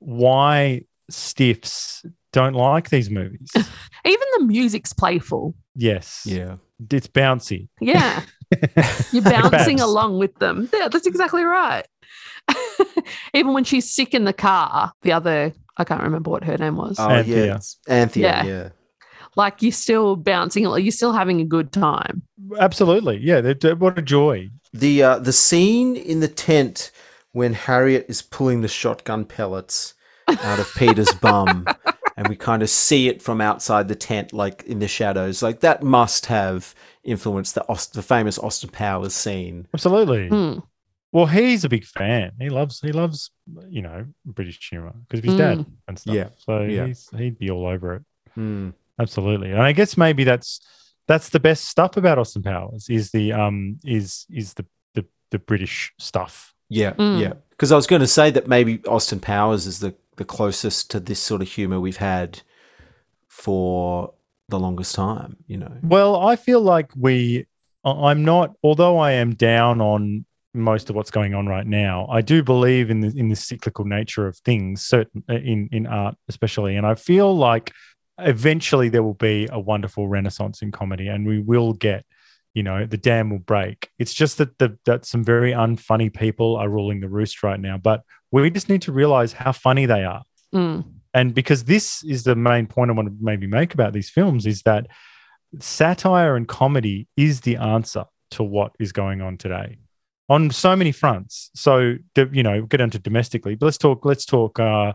why stiffs don't like these movies. Even the music's playful. Yes. Yeah. It's bouncy. Yeah. You're bouncing along with them. Yeah, that's exactly right. Even when she's sick in the car, the other I can't remember what her name was. Oh, Anthea. Yeah. Anthea. Yeah. yeah. Like, you're still bouncing, you're still having a good time. Absolutely. Yeah, they're, they're, what a joy. The uh, the scene in the tent when Harriet is pulling the shotgun pellets out of Peter's bum and we kind of see it from outside the tent, like in the shadows, like that must have influenced the, Aust- the famous Austin Powers scene. Absolutely. Mm. Well, he's a big fan. He loves, he loves, you know, British humour because of his mm. dad and stuff. Yeah. So yeah. He's, he'd be all over it. Mm. Absolutely, and I guess maybe that's that's the best stuff about Austin Powers is the um is is the the, the British stuff. Yeah, mm. yeah. Because I was going to say that maybe Austin Powers is the, the closest to this sort of humor we've had for the longest time, you know. Well, I feel like we, I'm not, although I am down on most of what's going on right now, I do believe in the in the cyclical nature of things, certain in, in art especially. And I feel like eventually there will be a wonderful renaissance in comedy, and we will get, you know, the dam will break. It's just that the, that some very unfunny people are ruling the roost right now, but we just need to realize how funny they are. Mm. And because this is the main point I want to maybe make about these films, is that satire and comedy is the answer to what is going on today on so many fronts. So, you know, get into domestically, but let's talk, let's talk uh,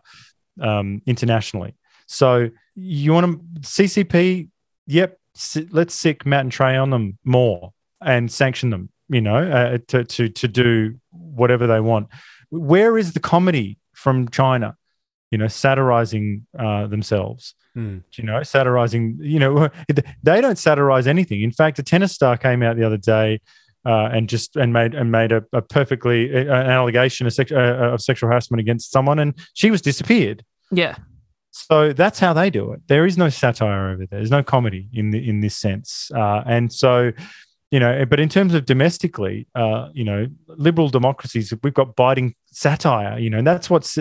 um, internationally. So you want to C C P? Yep. Let's sick Matt and Trey on them more and sanction them, you know, uh, to, to to do whatever they want. Where is the comedy from China, you know, satirizing uh, themselves, mm. you know, satirizing, you know, they don't satirize anything. In fact, a tennis star came out the other day uh, and just and made and made a, a perfectly an allegation of, sex, uh, of sexual harassment against someone, and she was disappeared. Yeah. So that's how they do it. There is no satire over there. There's no comedy in the, in this sense. Uh, and so, you know, but in terms of domestically, uh, you know, liberal democracies, we've got biting satire, you know, and that's what's,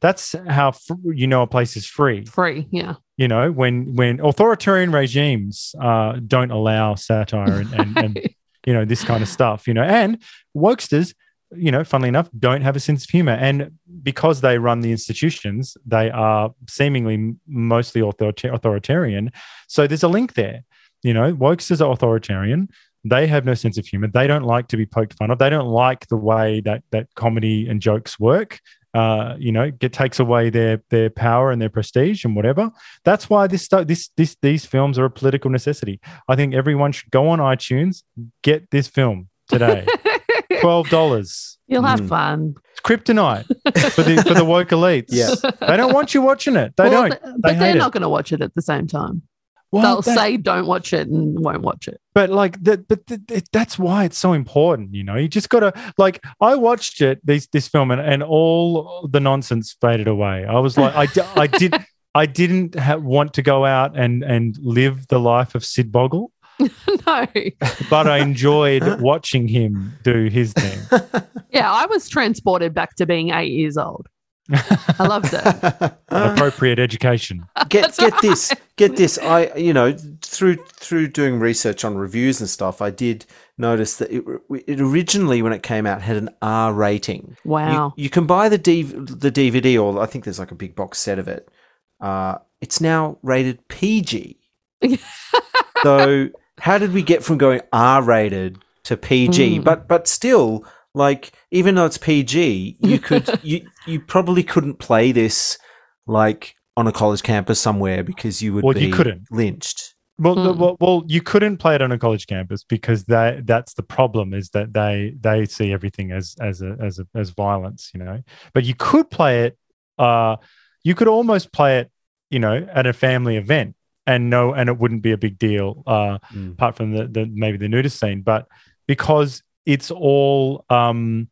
that's how, you know, a place is free. Free, yeah. You know, when, when authoritarian regimes uh, don't allow satire and, and, and, you know, this kind of stuff, you know, and wokesters, you know, funnily enough, don't have a sense of humor. And because they run the institutions, they are seemingly mostly author- authoritarian. So there's a link there. You know, wokesters are authoritarian. They have no sense of humor. They don't like to be poked fun of. They don't like the way that that comedy and jokes work. Uh, you know, it takes away their their power and their prestige and whatever. That's why this this this these films are a political necessity. I think everyone should go on iTunes, get this film today. twelve dollars. You'll have mm. fun. It's kryptonite for the for the woke elites. Yeah. They don't want you watching it. They well, don't. They, but they they're not going to watch it at the same time. Well, They'll that, say don't watch it and won't watch it. But, like, that, but the, the, that's why it's so important, you know. You just got to, like, I watched it, these, this film, and, and all the nonsense faded away. I was like, I, I, did, I didn't ha- want to go out and, and live the life of Sid Boggle. No. But I enjoyed watching him do his thing. Yeah, I was transported back to being eight years old. I loved it. Appropriate education. Get get right. this. Get this. I you know, through through doing research on reviews and stuff, I did notice that it it originally, when it came out, had an R rating. Wow. You, you can buy the D V, the D V D, or I think there's like a big box set of it. Uh, it's now rated P G. So how did we get from going R-rated to P G? Mm. But but still, like, even though it's P G, you could you you probably couldn't play this like on a college campus somewhere because you would well, be you couldn't. lynched. Well, mm. well, well, you couldn't play it on a college campus because that that's the problem, is that they they see everything as as a, as a, as violence, you know. But you could play it. Uh, you could almost play it, you know, at a family event. And no, and it wouldn't be a big deal, uh, mm. apart from the, the maybe the nudist scene, but because it's all um,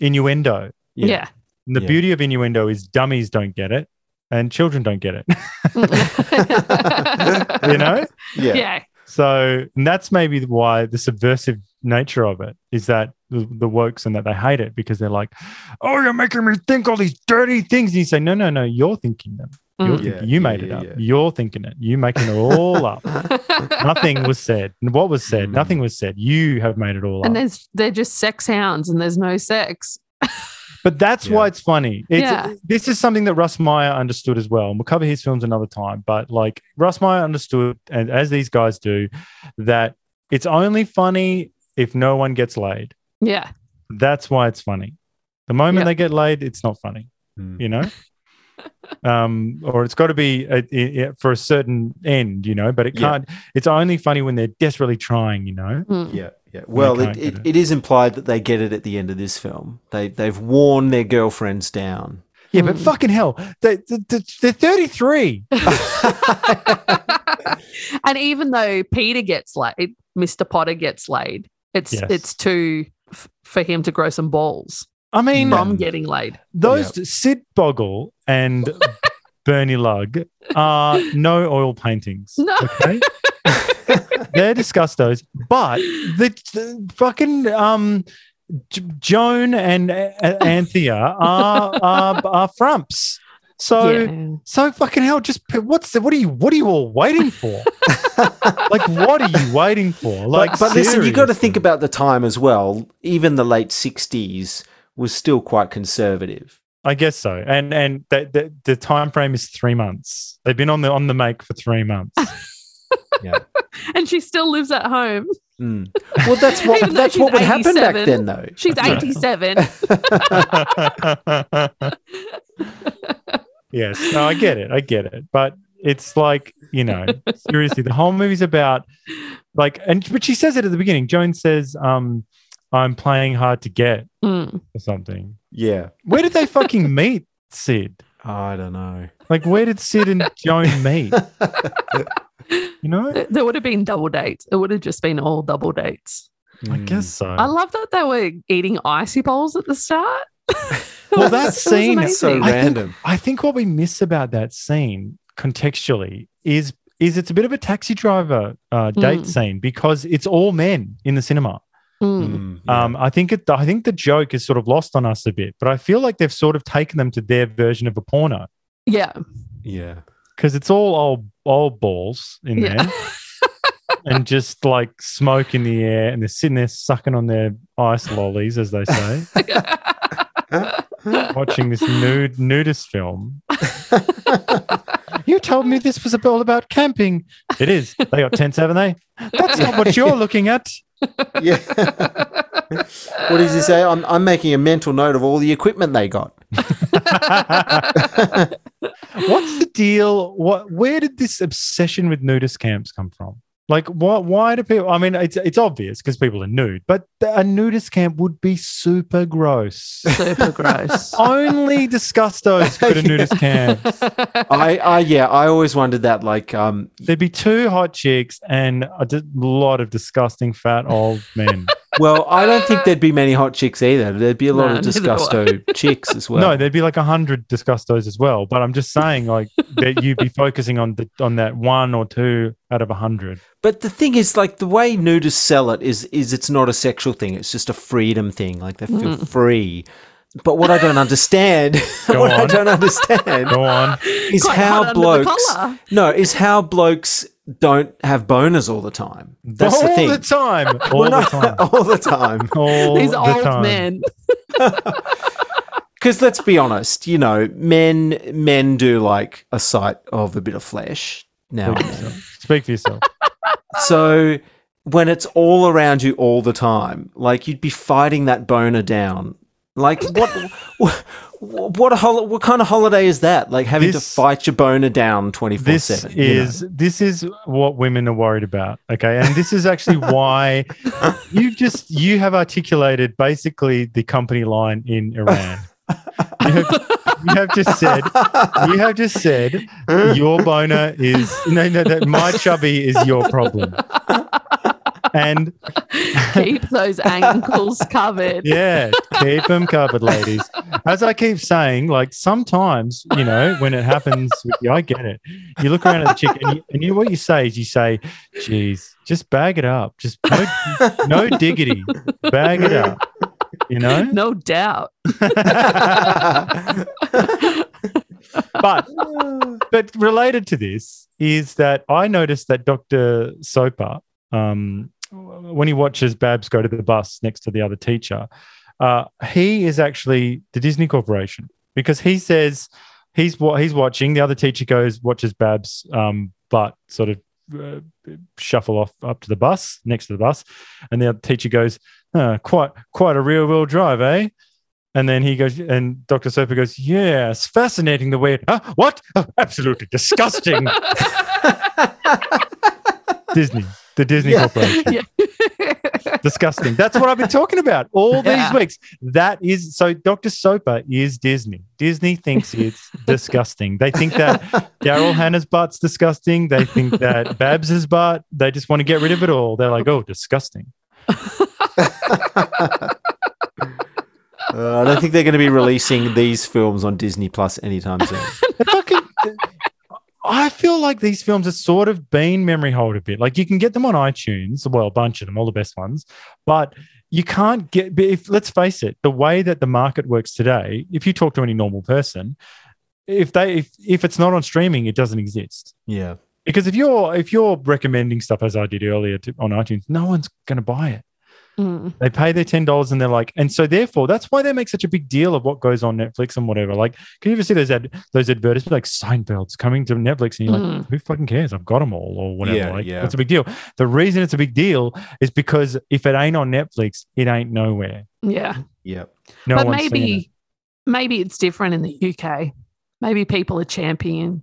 innuendo. Yeah. yeah. And the yeah. beauty of innuendo is dummies don't get it and children don't get it. You know? Yeah. yeah. So, and that's maybe why the subversive nature of it is that the, the wokes, and that they hate it because they're like, oh, you're making me think all these dirty things. And you say, no, no, no, you're thinking them. You're thinking, yeah, you made yeah, it up. Yeah. You're thinking it. You're making it all up. Nothing was said. What was said? Mm. Nothing was said. You have made it all and up. And they're just sex hounds and there's no sex. But that's yeah. why it's funny. It's, yeah. This is something that Russ Meyer understood as well. And we'll cover his films another time. But, like, Russ Meyer understood, and as these guys do, that it's only funny if no one gets laid. Yeah. That's why it's funny. The moment yep. they get laid, it's not funny, mm. you know? Um, or it's got to be a, a, for a certain end, you know, but it can't, yeah. it's only funny when they're desperately trying, you know? Mm. Yeah. Yeah. Well, it, it, it. it is implied that they get it at the end of this film. They, they've worn their girlfriends down. Yeah, mm. but fucking hell, they, they, they're thirty-three. And even though Peter gets laid, Mister Potter gets laid, it's, yes. it's too, f- for him to grow some balls. I mean, from getting laid. Those yep. Sid Boggle and Bernie Lugg are no oil paintings. No. Okay? They're disgustos. But the, the fucking um, J- Joan and uh, Anthea are, are are frumps. So yeah. so fucking hell. Just what's the, what are you what are you all waiting for? Like what are you waiting for? Like, but, but listen, you got to think about the time as well. Even the late sixties was still quite conservative. I guess so, and and the, the, the time frame is three months. They've been on the on the make for three months. Yeah, and she still lives at home. Mm. Well, that's what that's what would happen back then, though. She's eighty-seven. Yes, no, I get it, I get it, but it's like, you know, seriously, the whole movie's about like, and but she says it at the beginning. Joan says, um, "I'm playing hard to get." Mm. Or something. Yeah. Where did they fucking meet, Sid? I don't know. Like, where did Sid and Joan meet? You know? There would have been double dates. It would have just been all double dates. Mm. I guess so. I love that they were eating icy bowls at the start. Well, that scene is so I random. Think, I think what we miss about that scene contextually is is it's a bit of a taxi driver uh, date mm. scene because it's all men in the cinema. Mm. Um, yeah. I think it, I think the joke is sort of lost on us a bit, but I feel like they've sort of taken them to their version of a porno. Yeah, yeah, because it's all old old balls in yeah. there, and just like smoke in the air, and they're sitting there sucking on their ice lollies, as they say, watching this nude nudist film. You told me this was all about camping. It is. They got tents, haven't they? That's not what you're looking at. Yeah. What does he say? I'm I'm making a mental note of all the equipment they got. What's the deal? What? Where did this obsession with nudist camps come from? Like, why? Why do people? I mean, it's it's obvious because people are nude, but a nudist camp would be super gross. Super gross. Only disgustos go to nudist camps. I, I, yeah, I always wondered that. Like, um, there'd be two hot chicks and a d- lot of disgusting fat old men. Well, I don't think there'd be many hot chicks either. There'd be a lot no, of disgusto chicks as well. No, there'd be like a hundred disgustos as well. But I'm just saying, like, that you'd be focusing on the, on that one or two out of a hundred. But the thing is, like, the way nudists sell it is is it's not a sexual thing. It's just a freedom thing. Like, they feel mm. free. But what I don't understand, what on. I don't understand, Go on. is Quite how blokes. No, is how blokes. don't have boners all the time. That's all the thing. The time. All the time. All the time. All These the old time. men. Because let's be honest, you know, men men do like a sight of a bit of flesh now. Speak, and then. Speak for yourself. So when it's all around you all the time, like you'd be fighting that boner down. Like what? what What a hol- What kind of holiday is that? Like having this, to fight your boner down twenty-four seven. This is you know? This is what women are worried about, okay? And this is actually why you've just you have articulated basically the company line in Iran. You have, you have just said you have just said your boner is no no that my chubby is your problem. And keep those ankles covered. Yeah, keep them covered, ladies. As I keep saying, like sometimes, you know, when it happens with you, I get it. You look around at the chick and you, and you what you say is you say, geez, just bag it up. Just no, no diggity. Bag it up. You know? No doubt. But but related to this is that I noticed that Doctor Soper, um when he watches Babs go to the bus next to the other teacher, uh, he is actually the Disney Corporation because he says he's what he's watching. The other teacher goes, watches Babs, um, but sort of uh, shuffle off up to the bus next to the bus. And the other teacher goes, oh, quite, quite a rear wheel drive, eh? And then he goes, and Doctor Soper goes, yeah, it's fascinating the way, it, huh? What? Oh, absolutely disgusting. Disney. The Disney yeah. Corporation. Yeah. Disgusting. That's what I've been talking about all yeah. these weeks. That is so Doctor Soper is Disney. Disney thinks it's disgusting. They think that Daryl Hannah's butt's disgusting. They think that Babs's butt. They just want to get rid of it all. They're like, oh, disgusting. Uh, I don't think they're going to be releasing these films on Disney Plus anytime soon. fucking, I feel like these films have sort of been memory holed a bit. Like, you can get them on iTunes, well, a bunch of them, all the best ones, but you can't get, if, let's face it, the way that the market works today, if you talk to any normal person, if they if, if it's not on streaming, it doesn't exist. Yeah. Because if you're if you're recommending stuff as I did earlier to, on iTunes, no one's going to buy it. Mm. They pay their ten dollars and they're like, and so therefore, that's why they make such a big deal of what goes on Netflix and whatever. Like, can you ever see those ad, those advertisements like Seinfeld's coming to Netflix, and you're mm. like, who fucking cares? I've got them all or whatever. Yeah, like, yeah. That's a big deal. The reason it's a big deal is because if it ain't on Netflix, it ain't nowhere. Yeah. Yeah. No but one's maybe it. maybe it's different in the U K. Maybe people are championing,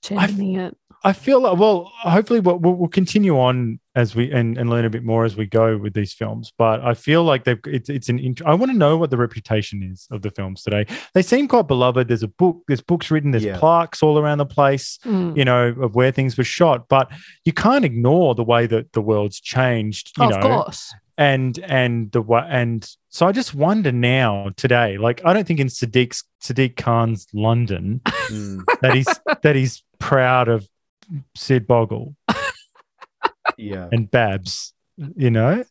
championing I, it. I feel like, well, hopefully we'll, we'll continue on as we and, and learn a bit more as we go with these films. But I feel like they've it's, it's an. Int- I want to know what the reputation is of the films today. They seem quite beloved. There's a book. There's books written. There's yeah. plaques all around the place. Mm. You know, of where things were shot. But you can't ignore the way that the world's changed. You oh, know, of course. And and the and so I just wonder now today. Like, I don't think in Sadiq's Sadiq Khan's London mm. that he's that he's proud of Sid Boggle, yeah, and Babs. You know,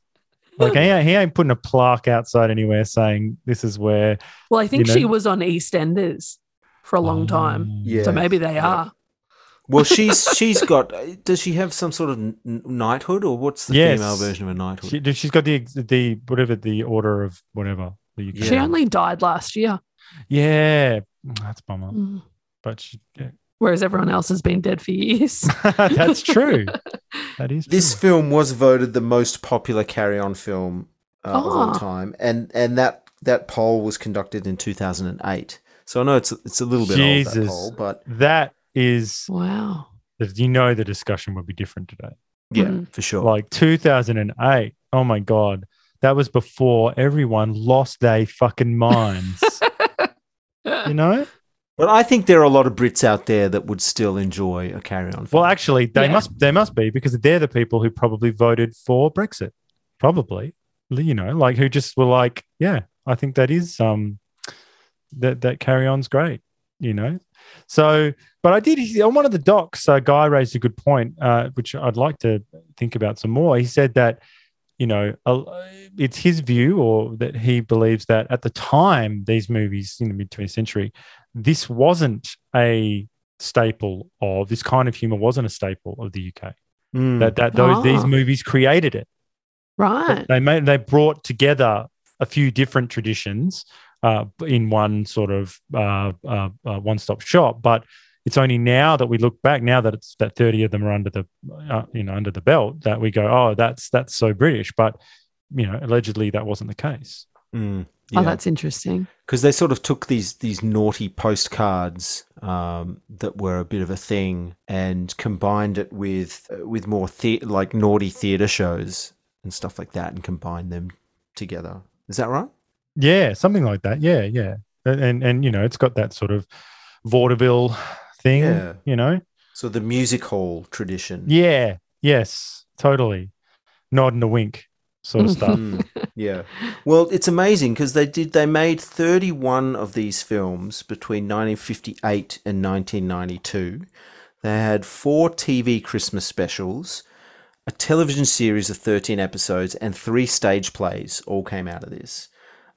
like he ain't, he ain't putting a plaque outside anywhere saying this is where. Well, I think you know, she was on EastEnders for a long um, time, yeah. So maybe they yeah. are. Well, she's she's got. Does she have some sort of knighthood, or what's the yes. female version of a knighthood? She, she's got the the whatever the order of whatever. The U K. She only died last year. Yeah, that's a bummer. Mm. But she, yeah. whereas everyone else has been dead for years. That's true. That is. True. This film was voted the most popular carry-on film uh, oh. of all time, and and that that poll was conducted in two thousand eight. So I know it's it's a little bit Jesus. old that poll, but that. Is wow, you know, the discussion would be different today, yeah, mm. for sure. Like two thousand eight, oh my god, that was before everyone lost their fucking minds, you know. But I think there are a lot of Brits out there that would still enjoy a carry-on film. Well, actually, they yeah. must, they must be because they're the people who probably voted for Brexit, probably, you know, like who just were like, yeah, I think that is um, that that carry-on's great. You know, so but I did on one of the docs. A guy raised a good point, uh, which I'd like to think about some more. He said that, you know, uh, it's his view, or that he believes that at the time these movies in the mid twentieth century, this wasn't a staple of this kind of humor wasn't a staple of the U K. Mm. That that those oh. these movies created it, right? They made they brought together a few different traditions. Uh, in one sort of uh, uh, uh, one-stop shop, but it's only now that we look back, now that it's that thirty of them are under the uh, you know under the belt, that we go, oh, that's that's so British. But you know, allegedly that wasn't the case. Mm, yeah. Oh, that's interesting. Because they sort of took these these naughty postcards um, that were a bit of a thing and combined it with with more the- like naughty theatre shows and stuff like that, and combined them together. Is that right? Yeah, something like that. Yeah, yeah, and and you know, it's got that sort of vaudeville thing. Yeah. You know, so the music hall tradition. Yeah. Yes. Totally. Nod and a wink, sort of stuff. Yeah. Well, it's amazing because they did. They made thirty-one of these films between nineteen fifty-eight and nineteen ninety-two. They had four T V Christmas specials, a television series of thirteen episodes, and three stage plays. All came out of this.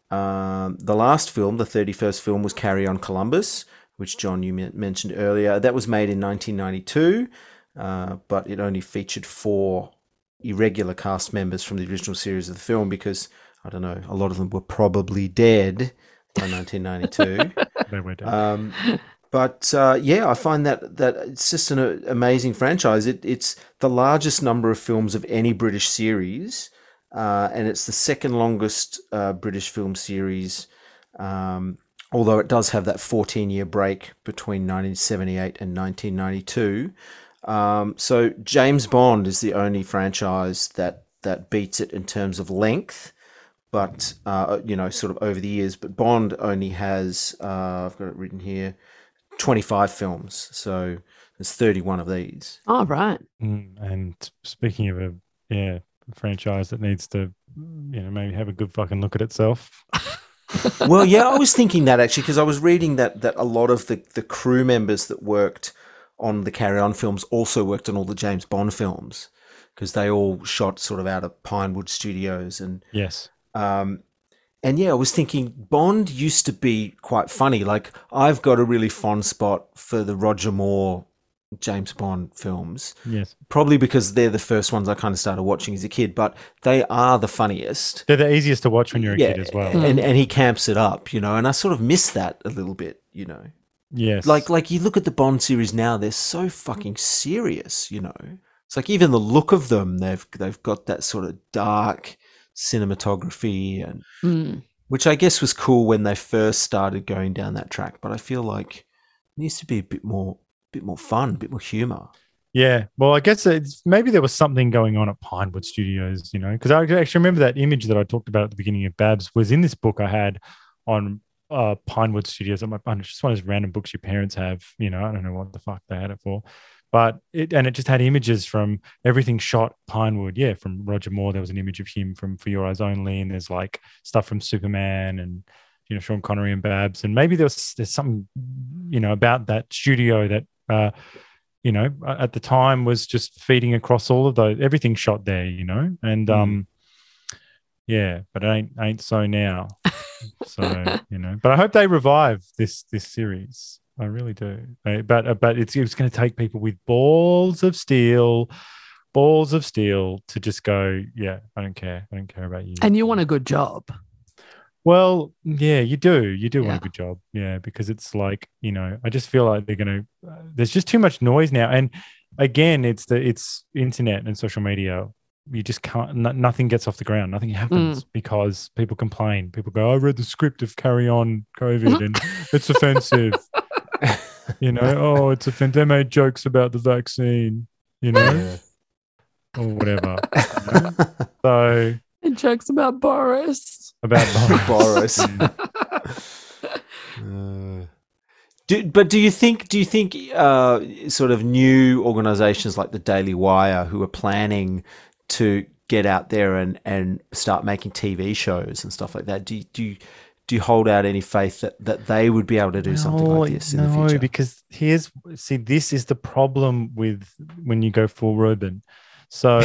Um, the last film, the thirty-first film, was Carry On Columbus, which John, you m- mentioned earlier. That was made in nineteen ninety-two, uh, but it only featured four irregular cast members from the original series of the film because, I don't know, a lot of them were probably dead by nineteen ninety-two. They were dead. Um, but, uh, yeah, I find that, that it's just an uh, amazing franchise. It, it's the largest number of films of any British series. Uh, and it's the second longest uh, British film series, um, although it does have that fourteen-year break between nineteen seventy-eight and nineteen ninety-two. Um, so James Bond is the only franchise that, that beats it in terms of length, but, uh, you know, sort of over the years. But Bond only has, uh, I've got it written here, twenty-five films. So there's thirty-one of these. Oh, right. And speaking of, a, yeah. franchise that needs to, you know, maybe have a good fucking look at itself. Well, yeah, I was thinking that actually, because I was reading that that a lot of the, the crew members that worked on the Carry On films also worked on all the James Bond films, because they all shot sort of out of Pinewood Studios. And yes, um, and yeah, I was thinking Bond used to be quite funny. Like, I've got a really fond spot for the Roger Moore James Bond films. Yes, probably because they're the first ones I kind of started watching as a kid, but they are the funniest. They're the easiest to watch when you're a yeah, kid as well. And and he camps it up, you know, and I sort of miss that a little bit, you know. Yes. Like like you look at the Bond series now, they're so fucking serious, you know. It's like even the look of them, they've they've got that sort of dark cinematography, and mm. which I guess was cool when they first started going down that track, but I feel like it needs to be a bit more bit more fun, a bit more humor. Yeah, well, I guess it's, maybe there was something going on at Pinewood Studios, you know, because I actually remember that image that I talked about at the beginning of Babs was in this book I had on uh, Pinewood Studios. I'm like, it's just one of those random books your parents have, you know, I don't know what the fuck they had it for. But it, and it just had images from everything shot Pinewood. Yeah, from Roger Moore, there was an image of him from For Your Eyes Only, and there's like stuff from Superman and, you know, Sean Connery and Babs. And maybe there was, there's something, you know, about that studio that, Uh, you know, at the time was just feeding across all of those, everything shot there, you know, and um, mm. yeah, but it ain't ain't so now, so you know. But I hope they revive this this series. I really do. But but it's it's going to take people with balls of steel, balls of steel to just go, yeah, I don't care, I don't care about you. And you want a good job. Well, yeah, you do. You do yeah. want a good job. Yeah, because it's like, you know, I just feel like they're going to uh, – there's just too much noise now. And, again, it's the it's internet and social media. You just can't no, – nothing gets off the ground. Nothing happens mm. because people complain. People go, I read the script of Carry On COVID and it's offensive. You know, oh, it's offensive. They made jokes about the vaccine, you know, yeah. or whatever. You know? So – jokes about Boris. About Boris. uh, do, but do you think? Do you think uh, sort of new organisations like the Daily Wire, who are planning to get out there and, and start making T V shows and stuff like that, do do you, do you hold out any faith that, that they would be able to do no, something like this in no, the future? Because here's see, this is the problem with when you go full Reuben. So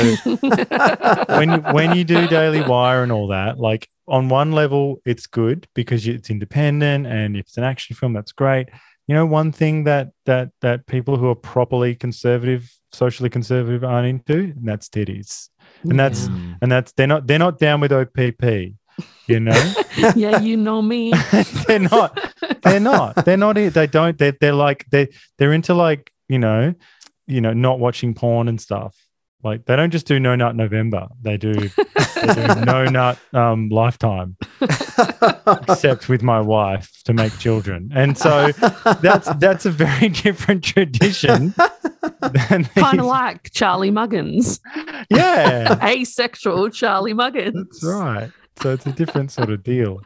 when you, when you do Daily Wire and all that, like on one level, it's good because it's independent, and if it's an action film, that's great. You know, one thing that that that people who are properly conservative, socially conservative, aren't into, and that's titties, and yeah. that's and that's they're not they're not down with O P P, you know. Yeah, you know me. they're not. They're not. They're not. They don't. They they're like they they're into like you know, you know, not watching porn and stuff. Like, they don't just do No Nut November. They do, they do No Nut um, Lifetime, except with my wife to make children. And so that's that's a very different tradition. Kind of like Charlie Muggins. Yeah. Asexual Charlie Muggins. That's right. So it's a different sort of deal.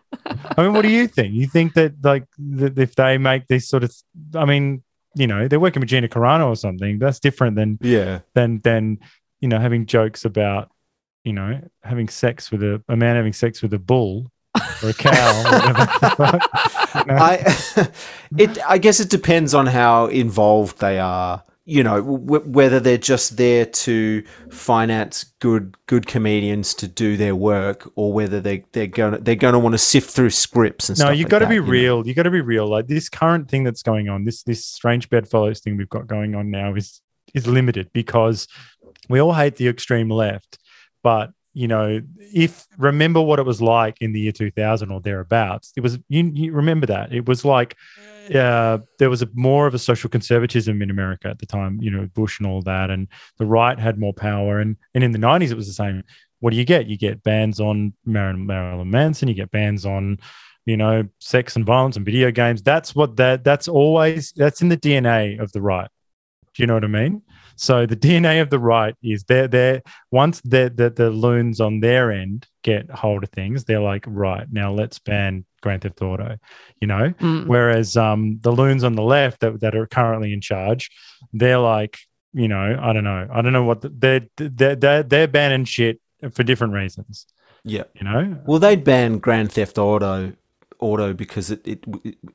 I mean, what do you think? You think that, like, that if they make these sort of, I mean, you know, they're working with Gina Carano or something, that's different than, yeah, than, than, you know, having jokes about, you know, having sex with a, a man having sex with a bull or a cow. Or whatever the fuck. No. I, it, I guess it depends on how involved they are, you know, w- whether they're just there to finance good, good comedians to do their work, or whether they, they're going to, they're going to want to sift through scripts and no, stuff. No, you've like got to be you real. Know? You've got to be real. Like, this current thing that's going on, this, this strange bedfellows thing we've got going on now is, is limited because we all hate the extreme left, but you know, if remember what it was like in the year two thousand or thereabouts, it was, you, you remember that it was like, uh, there was a more of a social conservatism in America at the time, you know, Bush and all that. And the right had more power. And, and in the nineties, it was the same. What do you get? You get bans on Marilyn, Marilyn Manson. You get bans on, you know, sex and violence and video games. That's what that that's always, that's in the D N A of the right. Do you know what I mean? So the D N A of the right is they're, they're once the the loons on their end get hold of things, they're like, right, now let's ban Grand Theft Auto, you know? Mm. Whereas um, the loons on the left that, that are currently in charge, they're like, you know, I don't know. I don't know what the, they're, they're, they're, they're banning shit for different reasons. Yeah. You know? Well, they'd ban Grand Theft Auto auto because it, it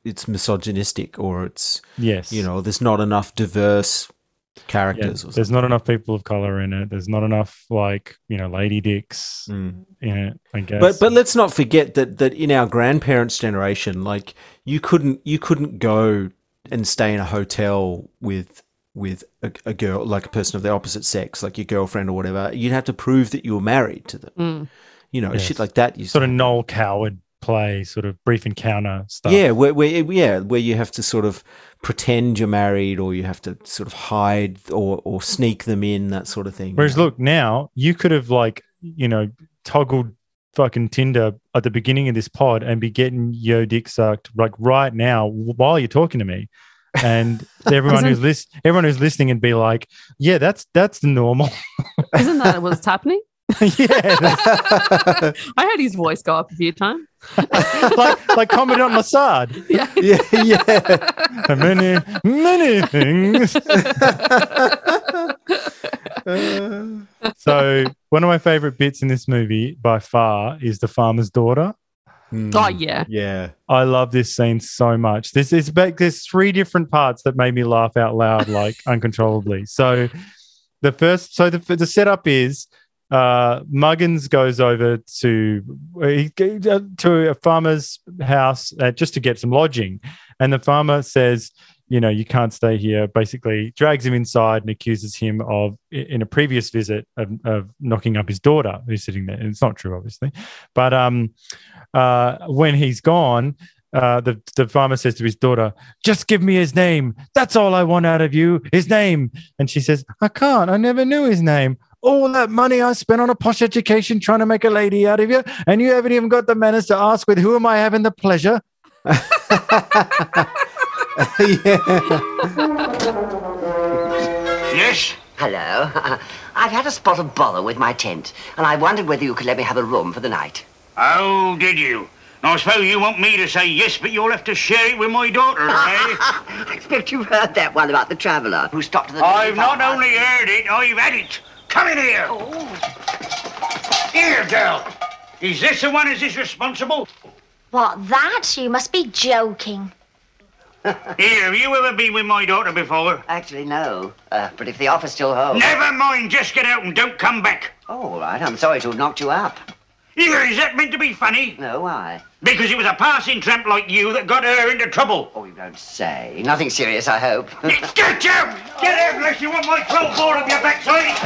it's misogynistic, or it's, yes, you know, there's not enough diverse characters. Yeah, or there's not enough people of color in it. There's not enough, like, you know, lady dicks mm. in it, I guess. But but let's not forget that that in our grandparents' generation, like, you couldn't you couldn't go and stay in a hotel with with a, a girl, like a person of the opposite sex, like your girlfriend or whatever. You'd have to prove that you were married to them. Mm. You know, yes. shit like that. You sort of Noel Coward play, sort of Brief Encounter stuff. Yeah, where, where yeah, where you have to sort of pretend you're married, or you have to sort of hide or or sneak them in, that sort of thing. Whereas, look, now you could have, like, you know, toggled fucking Tinder at the beginning of this pod and be getting your dick sucked, like, right now while you're talking to me. And everyone who's list everyone who's listening and be like, yeah, that's that's the normal. Isn't that what's happening? Yeah, I heard his voice go up a few times. like like Commandant Massad. Yeah, yeah, yeah. Many many things. uh, so one of my favorite bits in this movie by far is the farmer's daughter. Mm. Oh yeah, yeah. I love this scene so much. This is back. There's three different parts that made me laugh out loud, like, uncontrollably. So the first, so the the setup is. Uh, Muggins goes over to uh, to a farmer's house uh, just to get some lodging, and the farmer says, you know, you can't stay here, basically drags him inside and accuses him of, in a previous visit, of, of knocking up his daughter who's sitting there. And it's not true, obviously. But um, uh, when he's gone, uh, the, the farmer says to his daughter, just give me his name. That's all I want out of you, his name. And she says, I can't. I never knew his name. All that money I spent on a posh education trying to make a lady out of you, and you haven't even got the manners to ask, with who am I having the pleasure? Yeah. Yes? Hello. I've had a spot of bother with my tent, and I wondered whether you could let me have a room for the night. Oh, did you? Now, I suppose you want me to say yes, but you'll have to share it with my daughter, eh? I expect you've heard that one about the traveller who stopped at the... I've not only heard it, I've had it. Come in here. Oh. Here, girl. Is this the one who is responsible? What, that? You must be joking. Here, have you ever been with my daughter before? Actually, no. Uh, but if the offer's still holds... Never mind. Just get out and don't come back. Oh, all right. I'm sorry to have knocked you up. Here, is that meant to be funny? No, why? Because it was a passing tramp like you that got her into trouble. Oh, you don't say. Nothing serious, I hope. It's get out! Get out unless you want my twelve-bore up your backside.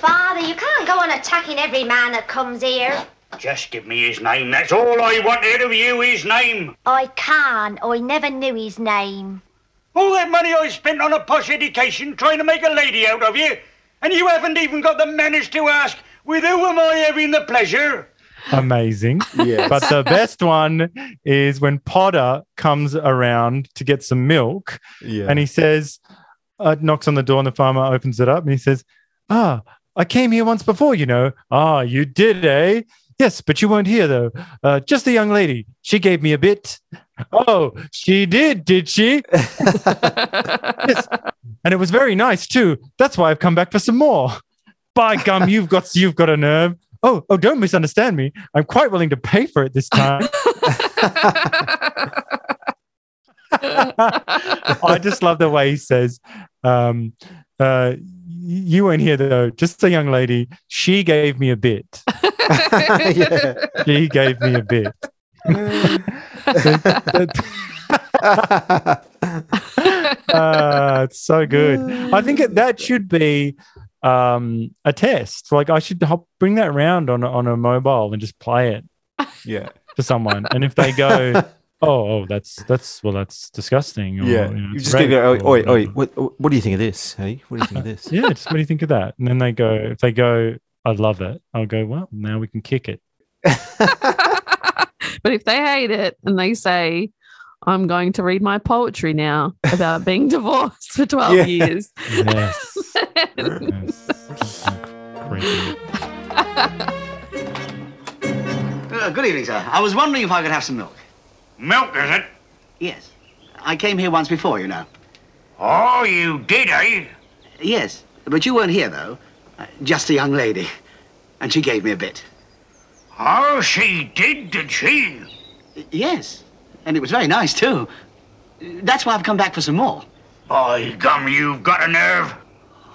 Father, you can't go on attacking every man that comes here. Just give me his name. That's all I want out of you, his name. I can't. I never knew his name. All that money I spent on a posh education trying to make a lady out of you, and you haven't even got the manners to ask, with who am I having the pleasure? Amazing. Yes. But the best one is when Potter comes around to get some milk, yeah. and he says, uh, knocks on the door, and the farmer opens it up, and he says, ah, I came here once before, you know. Ah, you did, eh? Yes, but you weren't here, though. Uh, just the young lady. She gave me a bit. Oh, she did, did she? Yes. And it was very nice, too. That's why I've come back for some more. By gum, you've got you've got a nerve. Oh, oh, don't misunderstand me. I'm quite willing to pay for it this time. I just love the way he says, um, uh, you weren't here, though. Just a young lady. She gave me a bit. Yeah. She gave me a bit. uh, it's so good. I think it, that should be um, a test. Like, I should hop, bring that around on, on a mobile and just play it yeah. to someone. And if they go... Oh, oh, that's that's well, that's disgusting. Or, yeah, you know, you just go, oi, oi, oi, what, what do you think of this? Hey, what do you think of this? Yeah, just what do you think of that? And then they go, if they go, I love it. I'll go, well, now we can kick it. But if they hate it and they say, I'm going to read my poetry now about being divorced for twelve yeah. years. Yes. Then... yes. uh, good evening, sir. I was wondering if I could have some milk. Milk, is it? Yes. I came here once before, you know. Oh, you did, eh? Yes, but you weren't here, though. Uh, just a young lady. And she gave me a bit. Oh, she did, did she? Yes, and it was very nice, too. That's why I've come back for some more. By gum, you've got a nerve.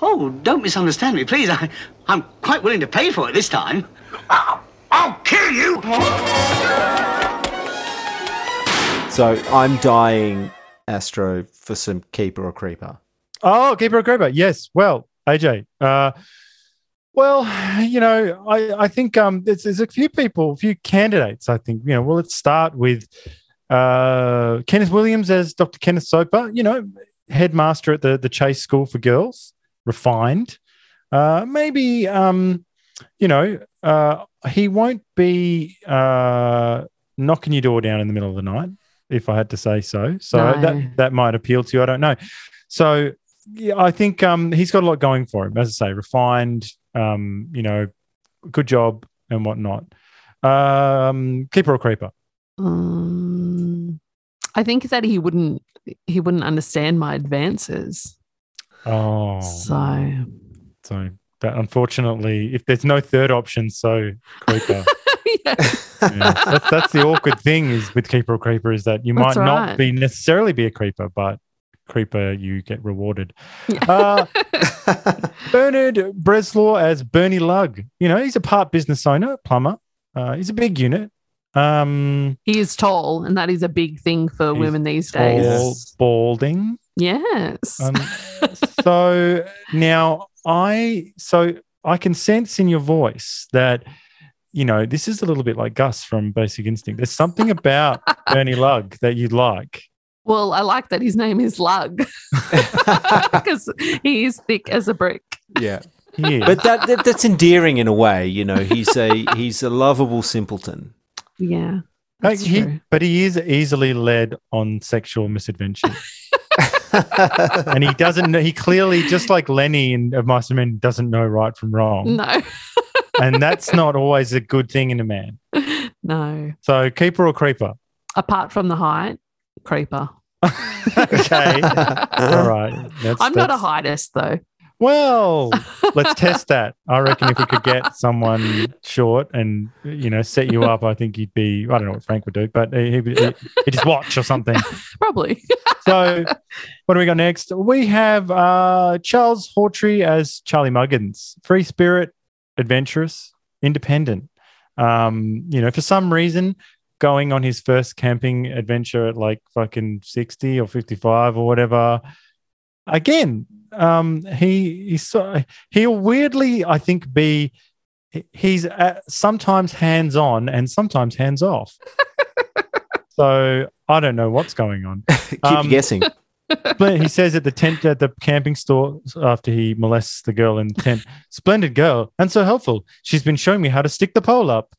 Oh, don't misunderstand me, please. I, I'm quite willing to pay for it this time. I'll, I'll kill you! So I'm dying, Astro, for some Keeper or Creeper. Oh, Keeper or Creeper, yes. Well, A J, uh, well, you know, I, I think um, there's, there's a few people, a few candidates, I think. You know, well, let's start with uh, Kenneth Williams as Doctor Kenneth Soper, you know, headmaster at the, the Chase School for Girls. Refined, uh, maybe um, you know uh, he won't be uh, knocking your door down in the middle of the night. If I had to say so, so no. that that might appeal to you. I don't know. So yeah, I think um, he's got a lot going for him. As I say, refined, um, you know, good job and whatnot. Um, Keeper or Creeper? Um, I think that he wouldn't he wouldn't understand my advances. Oh, so so that unfortunately, if there's no third option, so Creeper. yeah. Yeah. That's, that's the awkward thing is with Keeper or Creeper is that you that's might right. not be necessarily be a creeper, but Creeper you get rewarded. Uh, Bernard Bresslaw as Bernie Lugg. You know, he's a part business owner, plumber. Uh, he's a big unit. Um, he is tall, and that is a big thing for women these days. Tall, balding. Yes. Um, so now I so I can sense in your voice that, you know, this is a little bit like Gus from Basic Instinct. There's something about Bernie Lugg that you like. Well, I like that his name is Lugg because he is thick as a brick. Yeah. Yeah. But that, that that's endearing in a way, you know. He's a he's a lovable simpleton. Yeah. Like he, but he is easily led on sexual misadventure. And he doesn't know, he clearly, just like Lenny in Of Mice and Men, doesn't know right from wrong. No. And that's not always a good thing in a man. No. So Keeper or Creeper? Apart from the height, Creeper. Okay. All right. That's, I'm that's... not a heightist though. Well, let's test that. I reckon if we could get someone short and, you know, set you up, I think you'd be, I don't know what Frank would do, but he'd, he'd, he'd just watch or something. Probably. So what do we got next? We have uh, Charles Hawtrey as Charlie Muggins. Free spirit, adventurous, independent. Um, you know, for some reason, going on his first camping adventure at like fucking sixty or fifty-five or whatever. Again, um, he he's so, he'll weirdly, I think, be he's at, sometimes hands on and sometimes hands off. So I don't know what's going on. Keep um, guessing. But he says at the tent at the camping store after he molests the girl in the tent, "Splendid girl and so helpful. She's been showing me how to stick the pole up."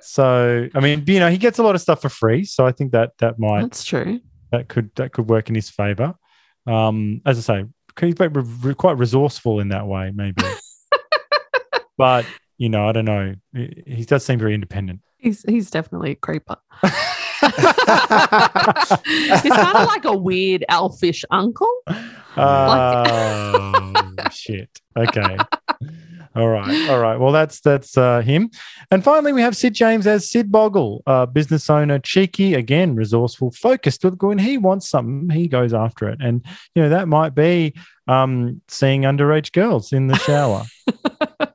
So I mean, you know, he gets a lot of stuff for free. So I think that that might that's true. That could that could work in his favor. Um, as I say, he's quite resourceful in that way, maybe. But, you know, I don't know. He does seem very independent. He's he's definitely a creeper. He's kind of like a weird elfish uncle. Oh, like- shit. Okay. All right. All right. Well, that's that's uh, him. And finally, we have Sid James as Sid Boggle, uh, business owner, cheeky, again, resourceful, focused. When he wants something, he goes after it. And, you know, that might be um, seeing underage girls in the shower.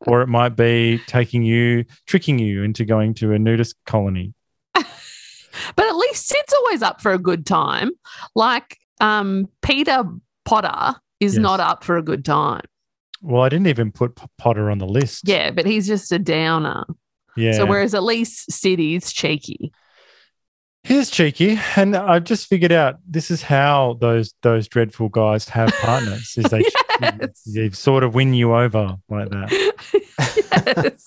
Or it might be taking you, tricking you into going to a nudist colony. But at least Sid's always up for a good time. Like um, Peter Potter is yes. not up for a good time. Well, I didn't even put Potter on the list. Yeah, but he's just a downer. Yeah. So whereas at least Sid's cheeky. He's cheeky, and I've just figured out this is how those those dreadful guys have partners. Is they, yes. they sort of win you over like that. Yes.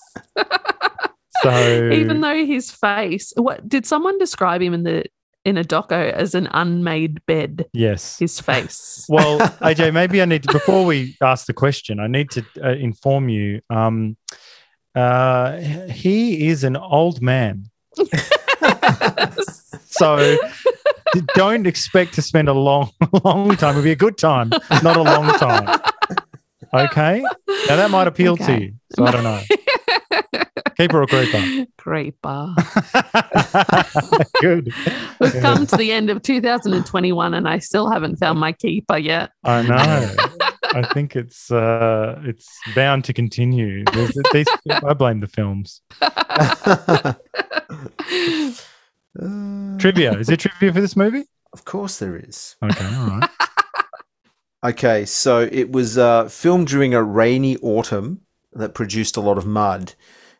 So even though his face, what did someone describe him in the? In a doco as an unmade bed. Yes. His face. Well, A J, maybe I need to, before we ask the question, I need to uh, inform you, um, uh, he is an old man. Yes. So don't expect to spend a long, long time. It'll be a good time, not a long time. Okay? Now, that might appeal okay. to you, so I don't know. Caper or Creeper? Creeper. Good. We've yeah. come to the end of two thousand twenty-one and I still haven't found my keeper yet. I know. I think it's uh, it's bound to continue. There's, these, I blame the films. Trivia. Is there trivia for this movie? Of course there is. Okay, all right. Okay, so it was uh, filmed during a rainy autumn that produced a lot of mud.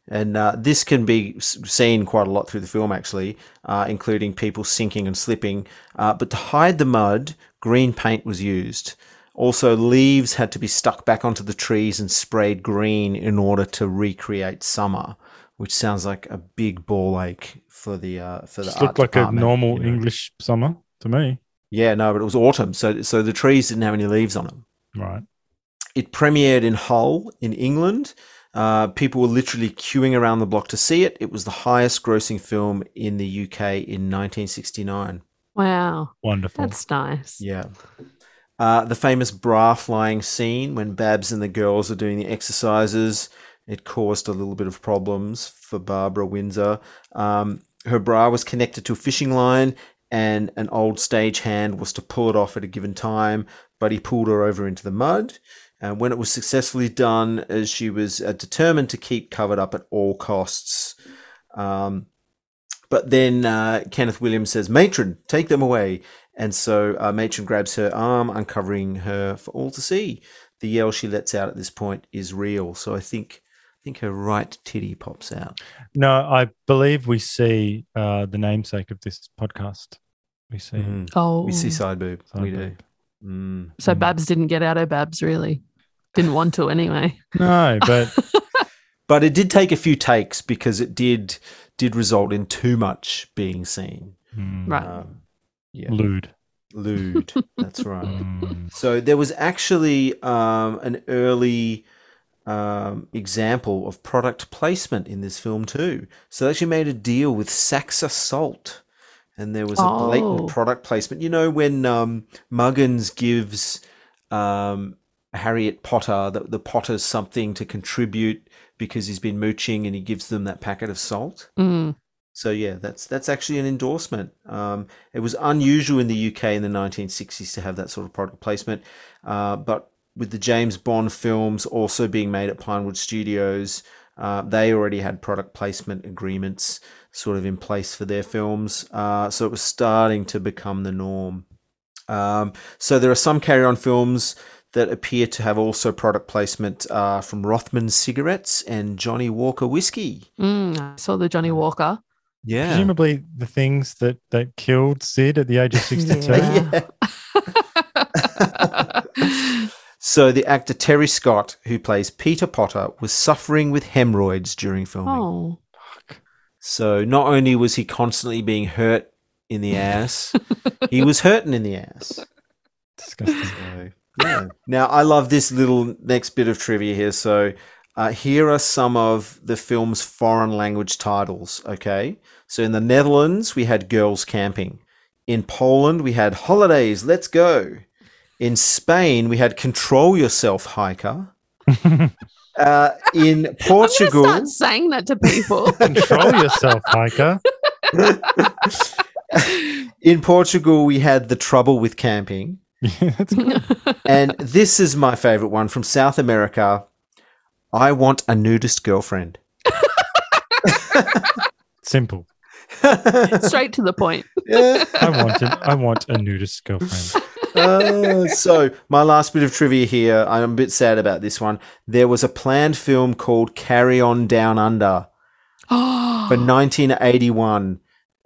And uh, this can be seen quite a lot through the film, actually, uh, including people sinking and slipping. Uh, but to hide the mud, green paint was used. Also, leaves had to be stuck back onto the trees and sprayed green in order to recreate summer, which sounds like a big ball ache for the uh, for the art department. It looked like a normal you know. English summer to me. Yeah, no, but it was autumn, so so the trees didn't have any leaves on them. Right. It premiered in Hull in England. Uh, people were literally queuing around the block to see it. It was the highest-grossing film in the U K in nineteen sixty-nine. Wow. Wonderful. That's nice. Yeah. Uh, the famous bra flying scene when Babs and the girls are doing the exercises, it caused a little bit of problems for Barbara Windsor. Um, her bra was connected to a fishing line and an old stagehand was to pull it off at a given time, but he pulled her over into the mud. And when it was successfully done, as she was uh, determined to keep covered up at all costs. Um, but then uh, Kenneth Williams says, "Matron, take them away." And so uh, Matron grabs her arm, uncovering her for all to see. The yell she lets out at this point is real. So I think I think her right titty pops out. No, I believe we see uh, the namesake of this podcast. We see. Mm. Oh. We see Sideboob. Sideboob. We do. Mm. So mm. Babs didn't get out her Babs, really. Didn't want to anyway. No, but but it did take a few takes because it did did result in too much being seen. Mm. Right. Um, yeah. Lewd. Lewd. That's right. Mm. So there was actually um, an early um, example of product placement in this film too. So they actually made a deal with Saxa Salt, and there was a blatant oh. product placement. You know when um, Muggins gives um, Harriet Potter, the, the Potters, something to contribute because he's been mooching, and he gives them that packet of salt? Mm. So, yeah, that's that's actually an endorsement. Um, it was unusual in the U K in the nineteen sixties to have that sort of product placement. Uh, but with the James Bond films also being made at Pinewood Studios, uh, they already had product placement agreements sort of in place for their films. Uh, so it was starting to become the norm. Um, so there are some carry-on films that appear to have also product placement uh, from Rothmans cigarettes and Johnny Walker whiskey. Mm, I saw the Johnny Walker. Yeah. Presumably the things that, that killed Sid at the age of sixty-two. Yeah. So the actor Terry Scott, who plays Peter Potter, was suffering with hemorrhoids during filming. Oh, fuck. So not only was he constantly being hurt in the ass, he was hurting in the ass. Disgusting. So, yeah. Now, I love this little next bit of trivia here. So Uh, here are some of the film's foreign language titles, okay? So in the Netherlands, we had Girls Camping. In Poland, we had Holidays, Let's Go. In Spain, we had Control Yourself, Hiker. Uh, in Portugal... I'm going to start saying that to people. Control Yourself, Hiker. In Portugal, we had The Trouble with Camping. Yeah, that's good. And this is my favourite one from South America... I want a nudist girlfriend. Simple. Straight to the point. Yeah. I want a, I want a nudist girlfriend. Uh, so my last bit of trivia here, I'm a bit sad about this one. There was a planned film called Carry On Down Under for nineteen eighty-one.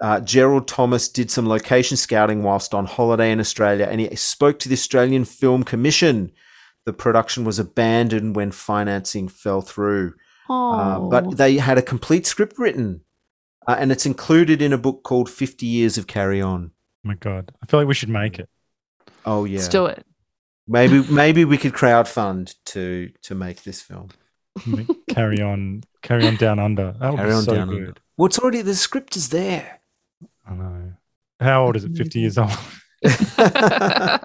Uh, Gerald Thomas did some location scouting whilst on holiday in Australia, and he spoke to the Australian Film Commission. The production was abandoned when financing fell through. Oh. Uh, but they had a complete script written, uh, and it's included in a book called fifty years of Carry On. Oh, my God. I feel like we should make it. Oh, yeah. Let's do it. Maybe maybe we could crowdfund to to make this film. Carry On Carry On Down Under. That would carry be on so down good. Under. Well, it's already – the script is there. I know. How old is it? fifty years old? Yeah.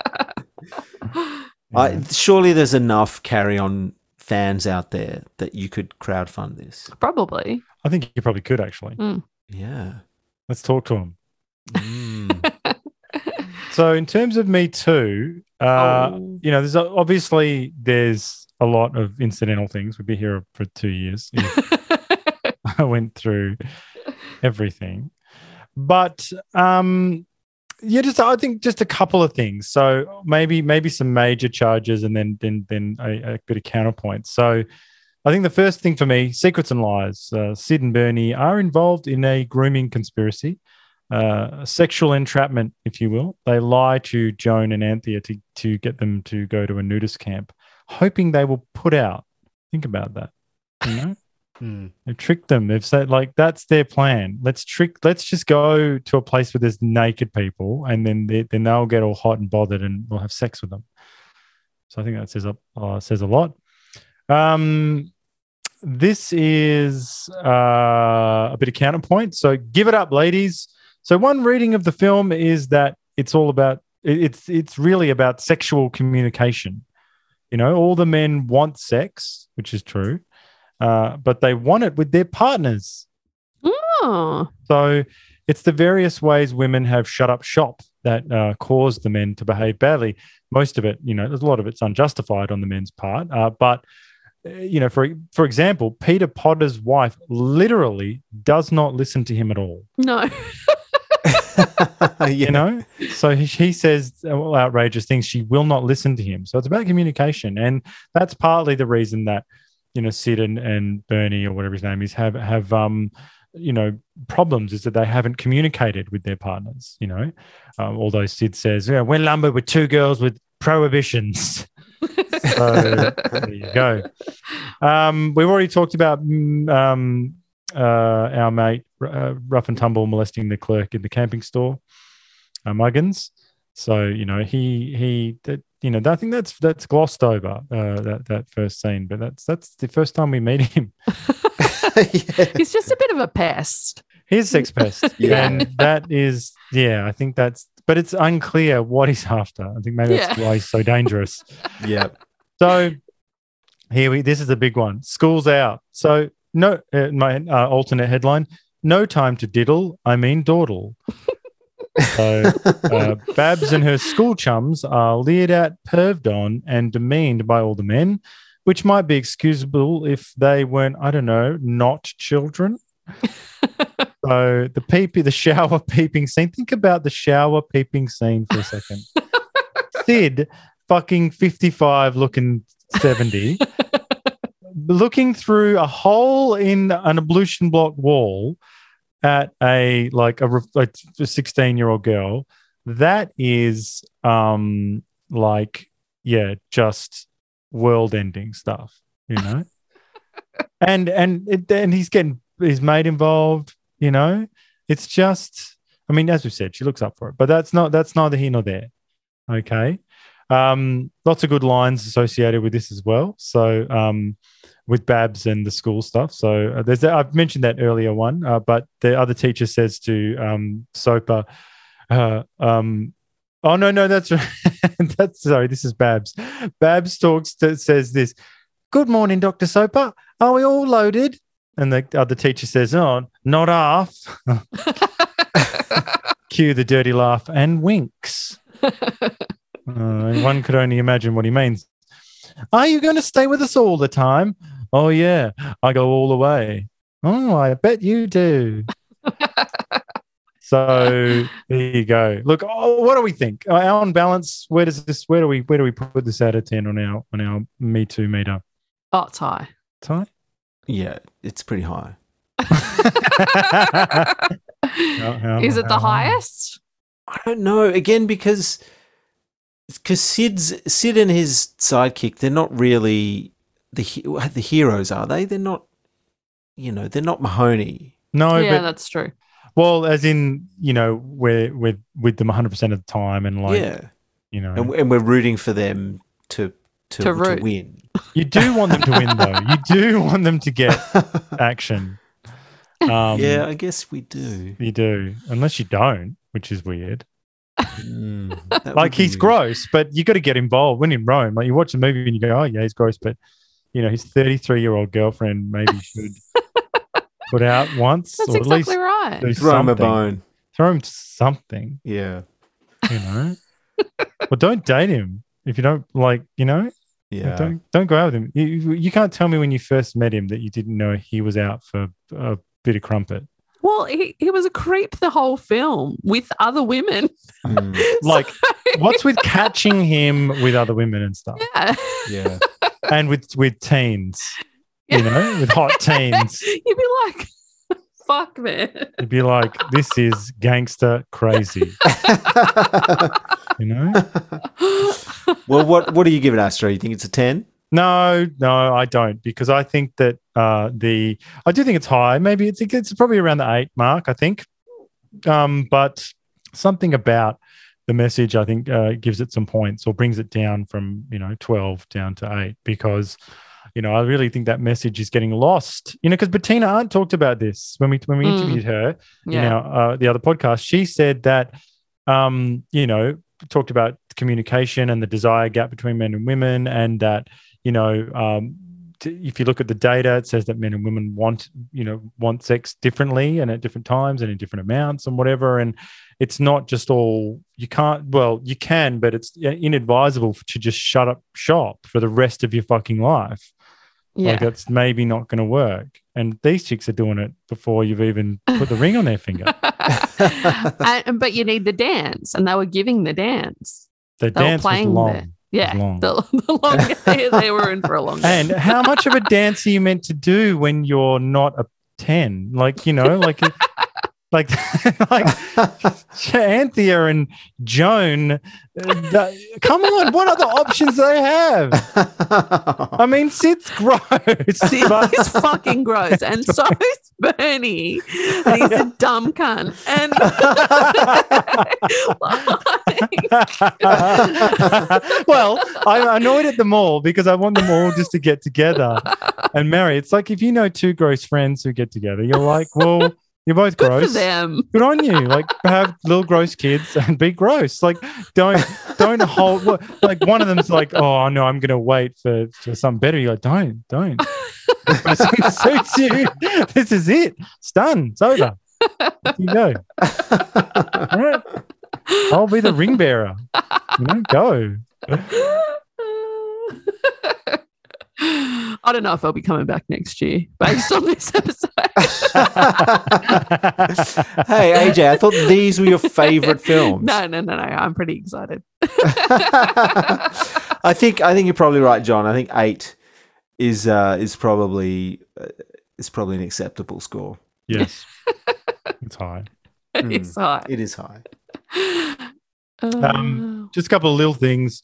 I, surely there's enough Carry On fans out there that you could crowdfund this. Probably. I think you probably could, actually. Mm. Yeah. Let's talk to him. Mm. So in terms of Me Too, uh, oh. you know, there's obviously there's a lot of incidental things. We'd be here for two years if I went through everything. But, um, yeah, just I think just a couple of things. So maybe maybe some major charges and then then then a, a bit of counterpoint. So I think the first thing for me, Secrets and Lies. Uh, Sid and Bernie are involved in a grooming conspiracy, uh, sexual entrapment, if you will. They lie to Joan and Anthea to, to get them to go to a nudist camp, hoping they will put out. Think about that. You know? Mm. They've tricked them. They've said, like, that's their plan. Let's trick. Let's just go to a place where there's naked people, and then they, then they'll get all hot and bothered, and we'll have sex with them. So I think that says a uh, says a lot. Um, this is uh, a bit of counterpoint. So give it up, ladies. So one reading of the film is that it's all about it's it's really about sexual communication. You know, all the men want sex, which is true. Uh, but they want it with their partners. Oh. So it's the various ways women have shut up shop that uh, caused the men to behave badly. Most of it, you know, there's a lot of it's unjustified on the men's part. Uh, but, you know, for for example, Peter Potter's wife literally does not listen to him at all. No. yeah. You know? So he says outrageous things. She will not listen to him. So it's about communication. And that's partly the reason that, you know, Sid and, and Bernie or whatever his name is have, have um, you know, problems is that they haven't communicated with their partners, you know. Um, although Sid says, yeah, we're lumbered with two girls with prohibitions. So there you go. Um, we've already talked about um, uh, our mate, uh, Rough and Tumble, molesting the clerk in the camping store, uh, Muggins. So, you know, he, he, that, you know, I think that's, that's glossed over, uh, that, that first scene, but that's, that's the first time we meet him. Yeah. He's just a bit of a pest. He's a sex pest. Yeah. And that is, yeah, I think that's, but it's unclear what he's after. I think maybe yeah. that's why he's so dangerous. Yeah. So here we, this is a big one. School's out. So no, uh, my uh, alternate headline, no time to diddle. I mean, dawdle. So uh, Babs and her school chums are leered at, perved on, and demeaned by all the men, which might be excusable if they weren't, I don't know, not children. So the peepee, the shower peeping scene. Think about the shower peeping scene for a second. Sid, fucking fifty-five, looking seventy, looking through a hole in an ablution block wall at a like a sixteen-year-old girl, that is um like yeah, just world-ending stuff, you know. and and it, and he's getting his mate involved, you know. It's just, I mean, as we said, she looks up for it, but that's not that's neither here nor there. Okay, um, lots of good lines associated with this as well. So um. with Babs and the school stuff. So uh, there's that, I've mentioned that earlier one, uh, but the other teacher says to um, Soper, uh, um, oh, no, no, that's right. that's, sorry, this is Babs. Babs talks to, says this, good morning, Doctor Soper. Are we all loaded? And the other teacher says, oh, not half. Cue the dirty laugh and winks. uh, and one could only imagine what he means. Are you going to stay with us all the time? Oh, yeah, I go all the way. Oh, I bet you do. So there you go. Look, oh, what do we think? On balance, where does this? Where do we? Where do we put this out of ten on our on our Me Too meter? Oh, it's high. It's high? Yeah, it's pretty high. how, how, Is it the highest? High? I don't know. Again, because. Because Sid's Sid and his sidekick, they're not really the the heroes, are they? They're not, you know, they're not Mahoney. No, yeah, but, that's true. Well, as in, you know, we're we're with them one hundred percent of the time, and like, yeah, you know, and, and we're rooting for them to to, to, to win. You do want them to win, though. You do want them to get action. Um, yeah, I guess we do. You do, unless you don't, which is weird. Mm, like he's weird. Gross, but you got to get involved when in Rome. Like you watch the movie and you go, "Oh yeah, he's gross," but you know his thirty-three-year-old girlfriend maybe should put out once. That's or exactly at least right. Do Throw him a bone. Throw him something. Yeah. You know? Well, don't date him if you don't like, you know? Yeah. Don't don't go out with him. You, you can't tell me when you first met him that you didn't know he was out for a bit of crumpet. Well, he, he was a creep the whole film with other women. Mm. Like, what's with catching him with other women and stuff? Yeah. Yeah. And with, with teens, you know, with hot teens. You'd be like, fuck, man. You'd be like, this is gangster crazy. You know? Well, what, what do you give it, Astro? You think it's a ten? No, no, I don't, because I think that uh, the – I do think it's high. Maybe it's it's probably around the eight mark, I think. Um, but something about the message, I think, uh, gives it some points or brings it down from, you know, twelve down to eight because, you know, I really think that message is getting lost. You know, because Bettina Arndt talked about this when we when we mm. interviewed her, yeah. you know, uh, the other podcast. She said that, um, you know, talked about communication and the desire gap between men and women and that – You know, um, t- if you look at the data, it says that men and women want, you know, want sex differently and at different times and in different amounts and whatever. And it's not just all you can't. Well, you can, but it's inadvisable to just shut up shop for the rest of your fucking life. Yeah, like that's maybe not going to work. And these chicks are doing it before you've even put the ring on their finger. And, but you need the dance, and they were giving the dance. The they dance were playing was long. The- Yeah, the, the longest they, they were in for a long time. And how much of a dance are you meant to do when you're not a ten? Like, you know, like, like, like Anthea and Joan, the, come on, what other options do they have? I mean, Sid's gross. Sid but- is fucking gross. And so is Bernie. And he's a dumb cunt. And well, I'm annoyed at them all because I want them all just to get together and marry. It's like if you know two gross friends who get together, you're like, well, you're both good gross. For them. Good on you. Like, have little gross kids and be gross. Like, don't don't hold. Like, one of them's like, oh no, I'm gonna wait for for something better. You're like, don't, don't. It suits you. This is it. It's done. It's over. There you go. All right. I'll be the ring bearer. You know, go. I don't know if I'll be coming back next year based on this episode. Hey, A J, I thought these were your favourite films. No, no, no, no. I'm pretty excited. I think I think you're probably right, John. I think eight is uh, is probably uh, is probably an acceptable score. Yes, it's high. It mm, is high. It is high. Um, just a couple of little things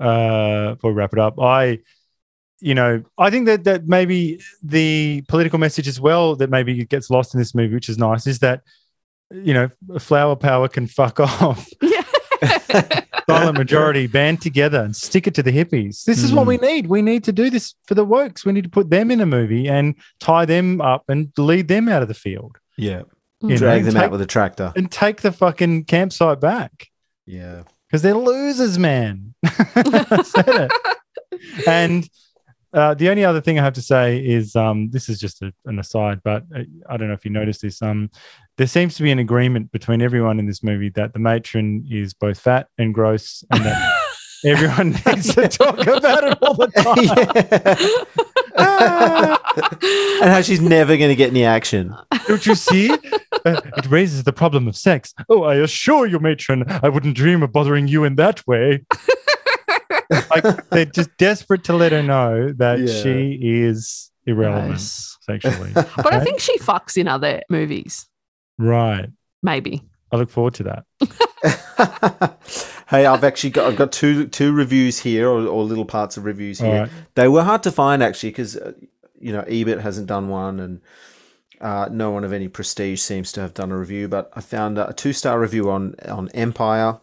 uh, before we wrap it up. I, you know, I think that that maybe the political message as well that maybe gets lost in this movie, which is nice, is that, you know, flower power can fuck off. Yeah. Silent majority band together and stick it to the hippies. This is mm. what we need. We need to do this for the wokes. We need to put them in a movie and tie them up and lead them out of the field. Yeah. You Drag know, them take, out with a tractor. And take the fucking campsite back. Yeah. Because they're losers, man. I said it. And uh, the only other thing I have to say is um, this is just a, an aside, but uh, I don't know if you noticed this. Um, there seems to be an agreement between everyone in this movie that the matron is both fat and gross and that everyone needs to talk about it all the time. Yeah. And how she's never going to get any action. Don't you see? Uh, it raises the problem of sex. Oh, I assure you, matron, I wouldn't dream of bothering you in that way. Like, they're just desperate to let her know that yeah. she is irrelevant nice. Sexually. But okay? I think she fucks in other movies. Right. Maybe. I look forward to that. Hey, I've actually got I've got two two reviews here or, or little parts of reviews here. Right. They were hard to find actually because uh, you know Ebert hasn't done one and uh, no one of any prestige seems to have done a review. But I found a two star review on on Empire,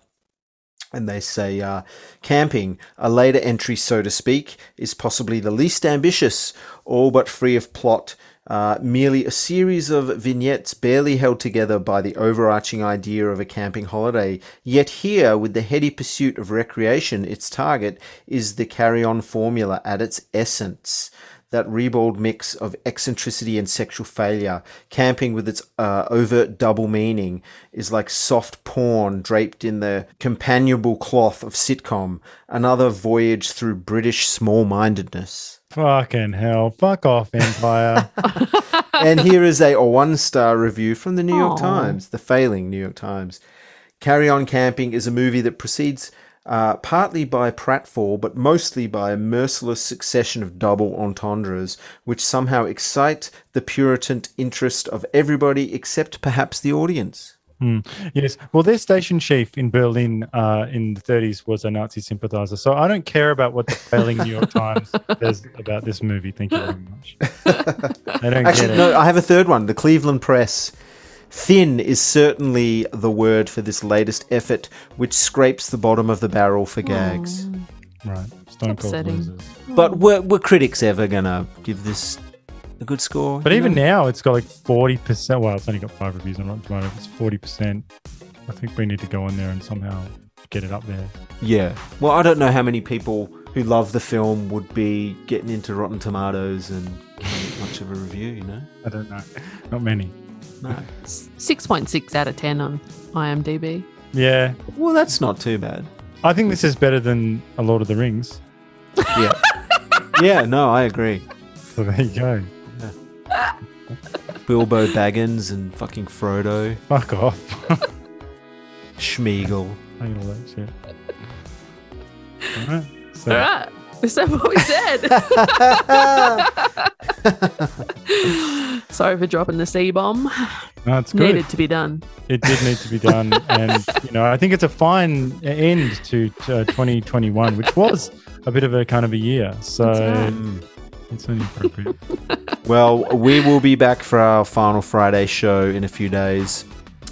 and they say uh, camping, a later entry so to speak, is possibly the least ambitious, all but free of plot. Uh, merely a series of vignettes barely held together by the overarching idea of a camping holiday. Yet here, with the heady pursuit of recreation, its target is the carry-on formula at its essence. that ribald mix of eccentricity and sexual failure. Camping, with its uh, overt double meaning, is like soft porn draped in the companionable cloth of sitcom. Another voyage through British small-mindedness. Fucking hell. Fuck off, Empire. And here is a, a one-star review from the New York Aww. Times, the failing New York Times. Carry On Camping is a movie that proceeds uh, partly by pratfall, but mostly by a merciless succession of double entendres, which somehow excite the Puritan interest of everybody except perhaps the audience. Mm, yes. Well, their station chief in Berlin uh, in the thirties was a Nazi sympathizer, so I don't care about what the failing New York Times says about this movie. Thank you very much. I don't Actually, get it. No, I have a third one. The Cleveland Press. Thin is certainly the word for this latest effort, which scrapes the bottom of the barrel for gags. Aww. Right. Stone Cold losers. But were, were critics ever going to give this a good score? But even know? now, it's got like forty percent. Well, it's only got five reviews on Rotten Tomatoes. It's forty percent. I think we need to go on there and somehow get it up there. Yeah. Well, I don't know how many people who love the film would be getting into Rotten Tomatoes and getting much of a review, you know? I don't know. Not many. No. six point six out of ten on I M D B. Yeah. Well, that's not too bad. I think this is better than A Lord of the Rings. Yeah. Yeah, no, I agree. So there you go. Yeah. Bilbo Baggins and fucking Frodo. Fuck off. Schmeagol. I know that shit. All right. So. All right. Is that what we said? Sorry for dropping the C-bomb. No, it's good. Needed to be done. It did need to be done. And, you know, I think it's a fine end to uh, twenty twenty-one, which was a bit of a kind of a year. So right. It's only appropriate. Well, we will be back for our final Friday show in a few days.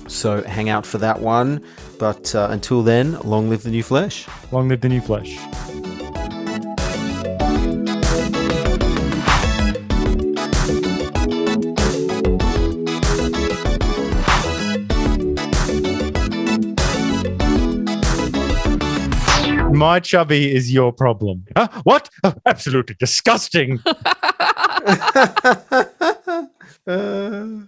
So hang out for that one. But uh, until then, long live the New Flesh. Long live the New Flesh. My chubby is your problem. Huh? What? Oh, absolutely disgusting. uh...